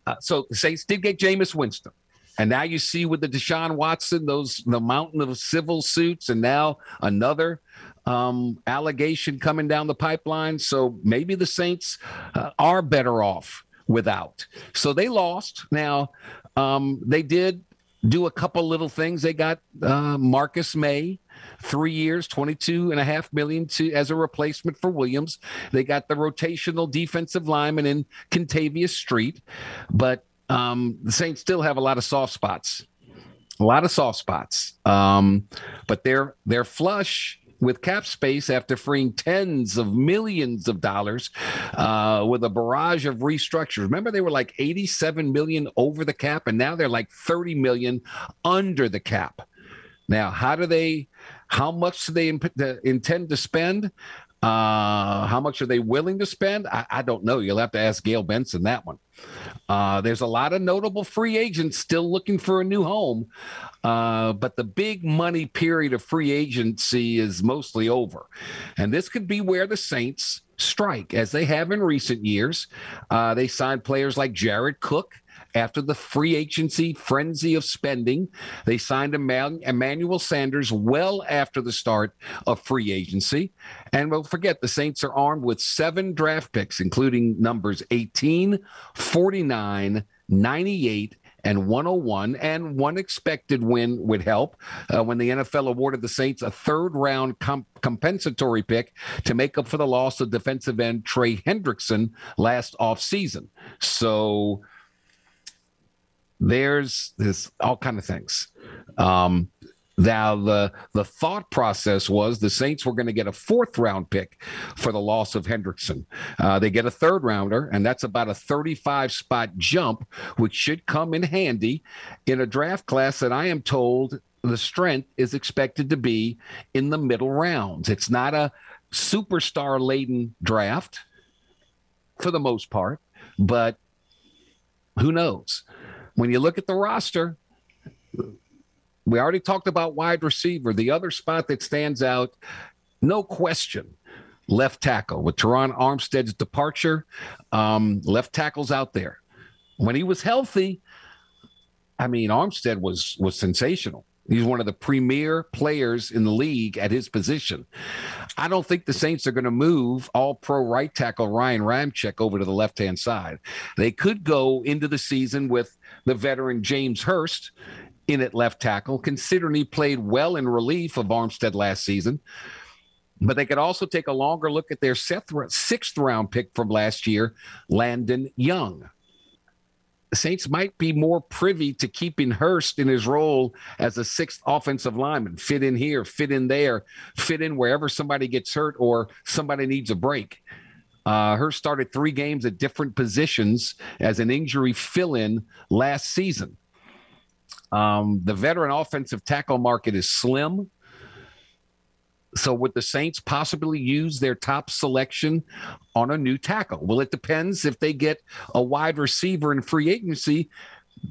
uh, so the Saints did get Jameis Winston. And now you see with the Deshaun Watson, those the mountain of civil suits, and now another um, allegation coming down the pipeline. So maybe the Saints uh, are better off without. So they lost. Now um, they did do a couple little things. They got uh, Marcus May, three years, twenty-two and a half million to, as a replacement for Williams. They got the rotational defensive lineman in Kentavious Street, but um, the Saints still have a lot of soft spots, a lot of soft spots. Um, but they're, they're flush with cap space after freeing tens of millions of dollars uh, with a barrage of restructures. Remember, they were like eighty-seven million over the cap, and now they're like thirty million under the cap. Now, how do they, how much do they imp- intend to spend? Uh, how much are they willing to spend? I, I don't know. You'll have to ask Gail Benson that one. Uh, there's a lot of notable free agents still looking for a new home, uh, but the big money period of free agency is mostly over. And this could be where the Saints strike, as they have in recent years. Uh, they signed players like Jared Cook. After the free agency frenzy of spending, they signed Emmanuel Sanders well after the start of free agency. And don't forget, the Saints are armed with seven draft picks, including numbers eighteen, forty-nine, ninety-eight, and one oh one, and one expected win would help uh, when the N F L awarded the Saints a third-round comp- compensatory pick to make up for the loss of defensive end Trey Hendrickson last offseason. So There's this all kind of things. Um, now, the the thought process was the Saints were going to get a fourth round pick for the loss of Hendrickson. Uh, they get a third rounder, and that's about a thirty-five spot jump, which should come in handy in a draft class that I am told the strength is expected to be in the middle rounds. It's not a superstar laden draft for the most part, but who knows? When you look at the roster, We already talked about wide receiver. The other spot that stands out, no question, left tackle. With Teron Armstead's departure, um, left tackle's out there. When he was healthy, I mean, Armstead was was sensational. He's one of the premier players in the league at his position. I don't think the Saints are going to move all-pro right tackle Ryan Ramczyk over to the left-hand side. They could go into the season with the veteran James Hurst in at left tackle, considering he played well in relief of Armstead last season. But they could also take a longer look at their sixth-round pick from last year, Landon Young. The Saints might be more privy to keeping Hurst in his role as a sixth offensive lineman. Fit in here, fit in there, fit in wherever somebody gets hurt or somebody needs a break. Uh, Hurst started three games at different positions as an injury fill-in last season. Um, the veteran offensive tackle market is slim. So would the Saints possibly use their top selection on a new tackle? Well, it depends. If they get a wide receiver in free agency,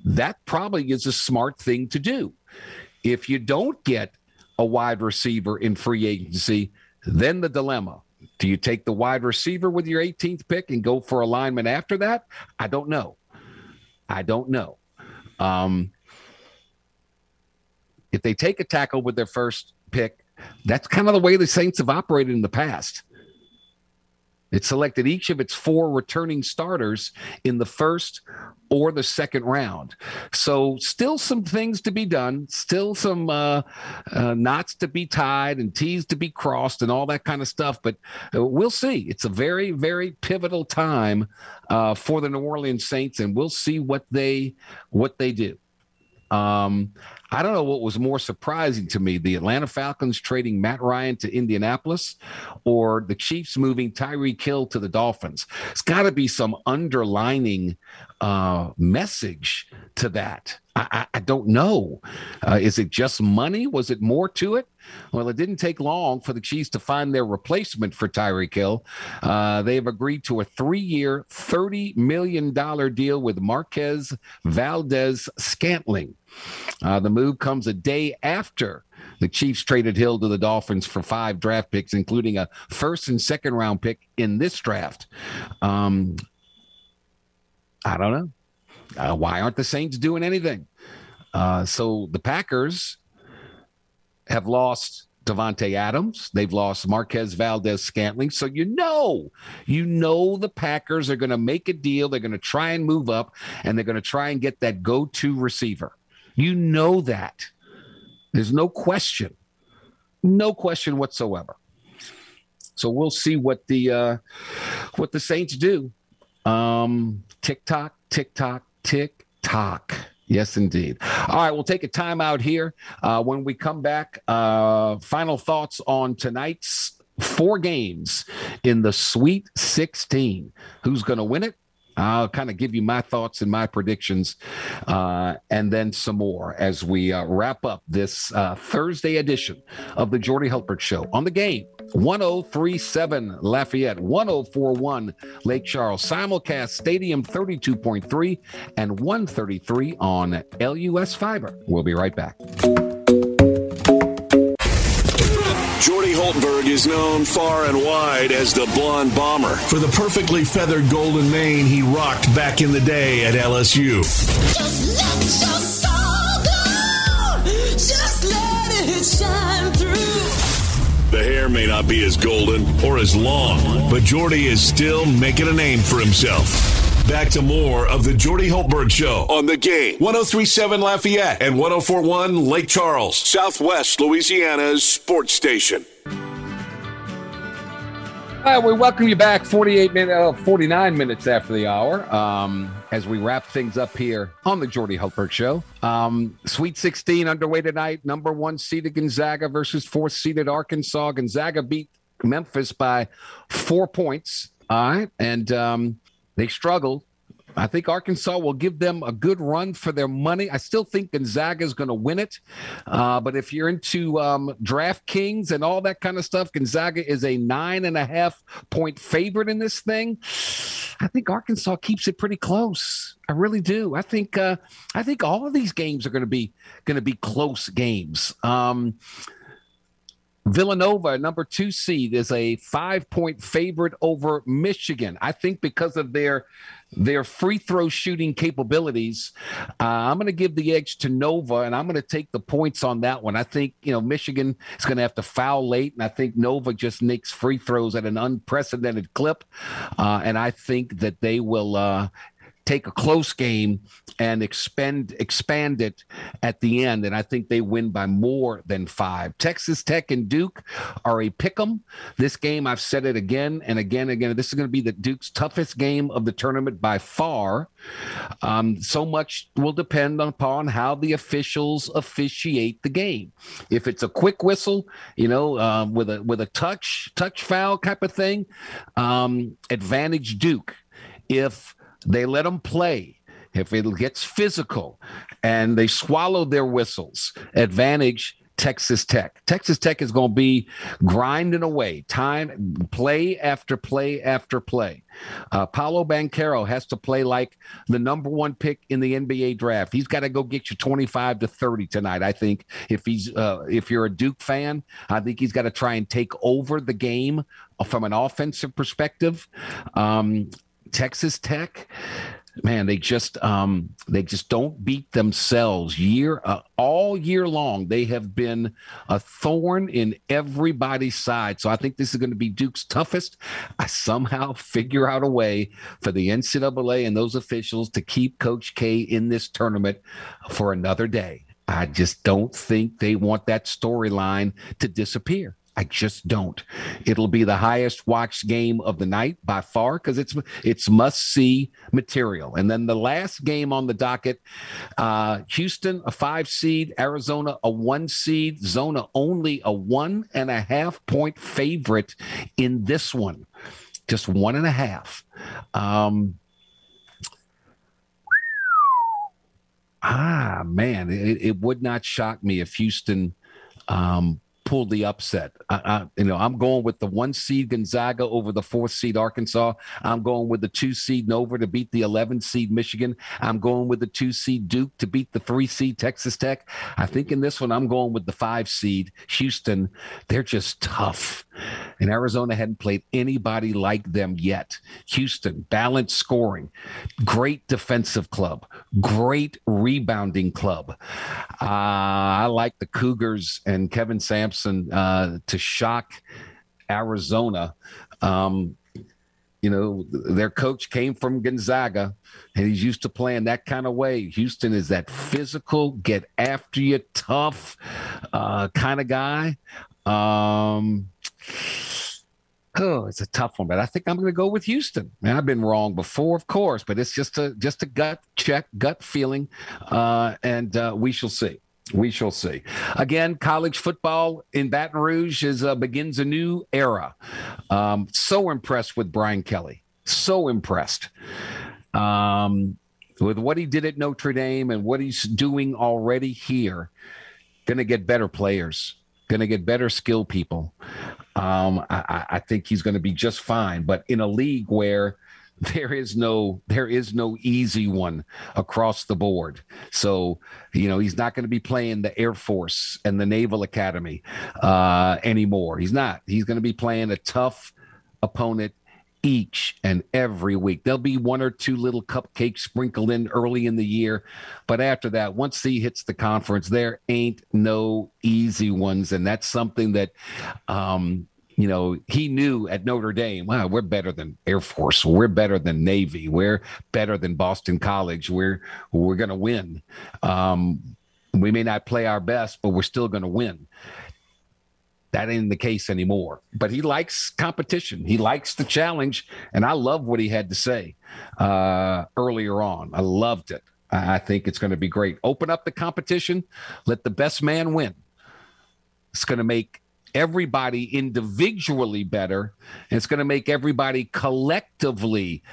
that probably is a smart thing to do. If you don't get a wide receiver in free agency, then the dilemma. Do you take the wide receiver with your eighteenth pick and go for a lineman after that? I don't know. I don't know. Um, if they take a tackle with their first pick, that's kind of the way the Saints have operated in the past. It selected each of its four returning starters in the first or the second round. So still some things to be done, still some uh, uh, knots to be tied and T's to be crossed and all that kind of stuff. But uh, we'll see. It's a very, very pivotal time uh, for the New Orleans Saints, and we'll see what they what they do. Um, I don't know what was more surprising to me, the Atlanta Falcons trading Matt Ryan to Indianapolis or the Chiefs moving Tyreek Hill to the Dolphins. It's got to be some underlining uh, message to that. I, I, I don't know. Uh, is it just money? Was it more to it? Well, it didn't take long for the Chiefs to find their replacement for Tyreek Hill. Uh, they have agreed to a three-year, thirty million dollars deal with Marquez Valdez-Scantling. Uh, the move comes a day after the Chiefs traded Hill to the Dolphins for five draft picks, including a first and second round pick in this draft. Um, I don't know. Uh, why aren't the Saints doing anything? Uh, so the Packers have lost Devontae Adams. They've lost Marquez Valdez-Scantling. So you know, you know the Packers are going to make a deal. They're going to try and move up, and they're going to try and get that go-to receiver. You know that. There's no question. No question whatsoever. So we'll see what the uh, what the Saints do. Um, tick-tock, tick-tock, tick-tock. Yes, indeed. All right, we'll take a time out here. Uh, when we come back, uh, final thoughts on tonight's four games in the Sweet sixteen. Who's going to win it? I'll kind of give you my thoughts and my predictions uh, and then some more as we uh, wrap up this uh, Thursday edition of the Jordy Hultberg Show on the game. one oh three point seven Lafayette, one oh four point one Lake Charles, simulcast Stadium thirty-two point three and one thirty-three on L U S Fiber. We'll be right back. Jordy Hultberg is known far and wide as the Blonde Bomber for the perfectly feathered golden mane he rocked back in the day at L S U. Just let your soul go. Just let it shine through. The hair may not be as golden or as long, but Jordy is still making a name for himself. Back to more of the Jordy Hultberg Show on the game. one oh three point seven Lafayette and one oh four point one Lake Charles, Southwest Louisiana's sports station. All right, we welcome you back forty-eight minutes, uh, forty-nine minutes after the hour um, as we wrap things up here on the Jordy Hultberg Show. Um, Sweet sixteen underway tonight. Number one seeded Gonzaga versus fourth seeded Arkansas. Gonzaga beat Memphis by four points. All right, and... Um, They struggled I think Arkansas will give them a good run for their money. I still think Gonzaga is going to win it. Uh, but if you're into um, DraftKings and all that kind of stuff, Gonzaga is a nine and a half point favorite in this thing. I think Arkansas keeps it pretty close. I really do. I think uh, I think all of these games are going to be going to be close games. Um, Villanova, number two seed, is a five-point favorite over Michigan. I think because of their their free throw shooting capabilities, uh, I'm going to give the edge to Nova, and I'm going to take the points on that one. I think, you know, Michigan is going to have to foul late, and I think Nova just makes free throws at an unprecedented clip, uh, and I think that they will uh, take a close game and expend, expand it at the end, and I think they win by more than five. Texas Tech and Duke are a pick'em. This game, I've said it again and again and again, this is going to be the Duke's toughest game of the tournament by far. Um, so much will depend upon how the officials officiate the game. If it's a quick whistle, you know, uh, with a with a touch, touch foul type of thing, um, advantage Duke. If they let them play, if it gets physical and they swallow their whistles, advantage Texas Tech. Texas Tech is going to be grinding away, time, play after play after play. Uh, Paolo Banchero has to play like the number one pick in the N B A draft. He's got to go get you twenty-five to thirty tonight. I think if he's uh, if you're a Duke fan, I think he's got to try and take over the game from an offensive perspective. Um, Texas Tech, man, they just um, they just don't beat themselves year uh, all year long. They have been a thorn in everybody's side. So I think this is going to be Duke's toughest. I somehow figure out a way for the N C double A and those officials to keep Coach K in this tournament for another day. I just don't think they want that storyline to disappear. I just don't. It'll be the highest watched game of the night by far because it's it's must-see material. And then the last game on the docket, uh, Houston, a five seed, Arizona, a one seed, Zona only a one and a half point favorite in this one. Just one and a half. Um, ah, man, it, it would not shock me if Houston um, – pull the upset. I, I, you know, I'm going with the one seed Gonzaga over the fourth seed Arkansas. I'm going with the two seed Nova to beat the eleven seed Michigan. I'm going with the two seed Duke to beat the three seed Texas Tech. I think in this one, I'm going with the five seed Houston. They're just tough. And Arizona hadn't played anybody like them yet. Houston, balanced scoring, great defensive club, great rebounding club. Uh, I like the Cougars and Kelvin Sampson uh, to shock Arizona. Um, you know, their coach came from Gonzaga, and he's used to playing that kind of way. Houston is that physical, get after you, tough uh, kind of guy. Um, oh, it's a tough one, but I think I'm going to go with Houston. And I've been wrong before, of course, but it's just a just a gut check, gut feeling, uh, and uh, we shall see. We shall see. Again, college football in Baton Rouge is uh, begins a new era. Um, so impressed with Brian Kelly. So impressed. Um, with what he did at Notre Dame and what he's doing already here, going to get better players. Going to get better skill people. Um, I, I think he's going to be just fine. But in a league where there is no there is no easy one across the board, so you know he's not going to be playing the Air Force and the Naval Academy uh, anymore. He's not. He's going to be playing a tough opponent each and every week. There'll be one or two little cupcakes sprinkled in early in the year. But after that, once he hits the conference, there ain't no easy ones. And that's something that, um, you know, he knew at Notre Dame, wow, we're better than Air Force. We're better than Navy. We're better than Boston College. We're, we're going to win. Um, we may not play our best, but we're still going to win. That ain't the case anymore. But he likes competition. He likes the challenge. And I love what he had to say uh, earlier on. I loved it. I think it's going to be great. Open up the competition. Let the best man win. It's going to make everybody individually better. And it's going to make everybody collectively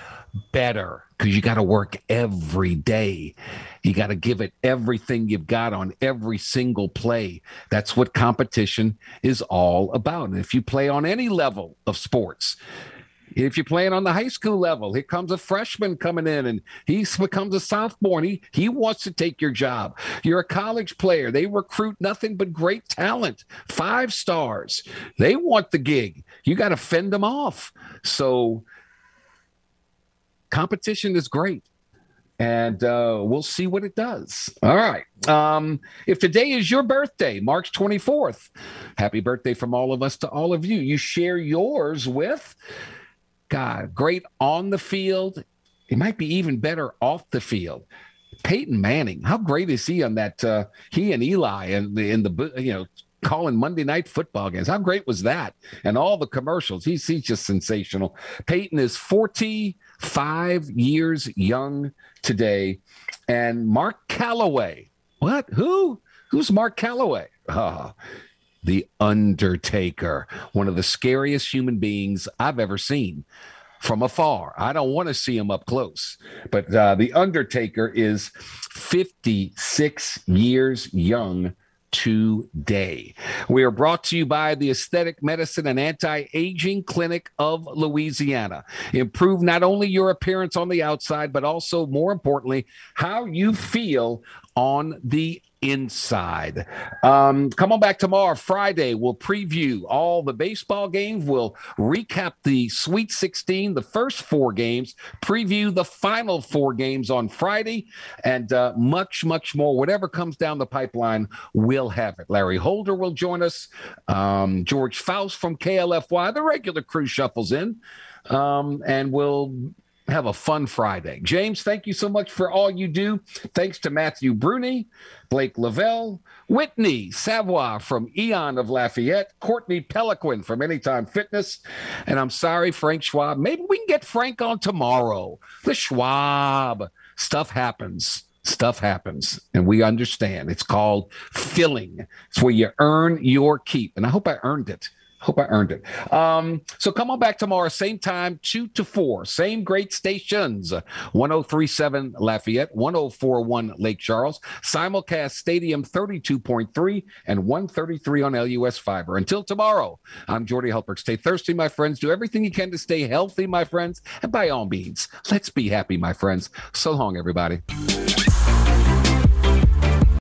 better, because you got to work every day. You got to give it everything you've got on every single play. That's what competition is all about. And if you play on any level of sports, if you're playing on the high school level, here comes a freshman coming in and he becomes a sophomore and he, he wants to take your job. You're a college player. They recruit nothing but great talent, five stars. They want the gig. You got to fend them off. So competition is great. And uh, we'll see what it does. All right. Um, if today is your birthday, March twenty-fourth, happy birthday from all of us to all of you. You share yours with... God, great on the field. It might be even better off the field. Peyton Manning, how great is he on that? Uh, he and Eli and the, in the you know calling Monday Night Football games. How great was that? And all the commercials. He's he's just sensational. Peyton is forty-five years young today, and Mark Calloway. What? Who? Who's Mark Calloway? Oh. The Undertaker, one of the scariest human beings I've ever seen from afar. I don't want to see him up close, but uh, The Undertaker is fifty-six years young today. We are brought to you by the Aesthetic Medicine and Anti-Aging Clinic of Louisiana. Improve not only your appearance on the outside, but also, more importantly, how you feel on the inside. Um, come on back tomorrow, Friday. We'll preview all the baseball games. We'll recap the Sweet sixteen, the first four games, preview the final four games on Friday, and uh, much, much more. Whatever comes down the pipeline, we'll have it. Larry Holder will join us. Um, George Faust from K L F Y. The regular crew shuffles in, um, and we'll have a fun Friday. James, thank you so much for all you do. Thanks to Matthew Bruni, Blake Lavalle, Whitney Savoy from Eon of Lafayette, Courtney Peliquin from Anytime Fitness, and I'm sorry, Frank Schwab. Maybe we can get Frank on tomorrow. The Schwab. Stuff happens. Stuff happens, and we understand. It's called filling. It's where you earn your keep, and I hope I earned it. Hope I earned it. Um, so come on back tomorrow, same time, two to four. Same great stations, one oh three point seven Lafayette, one oh four point one Lake Charles, simulcast Stadium thirty-two point three and one thirty-three on L U S Fiber. Until tomorrow, I'm Jordy Hultberg. Stay thirsty, my friends. Do everything you can to stay healthy, my friends. And by all means, let's be happy, my friends. So long, everybody.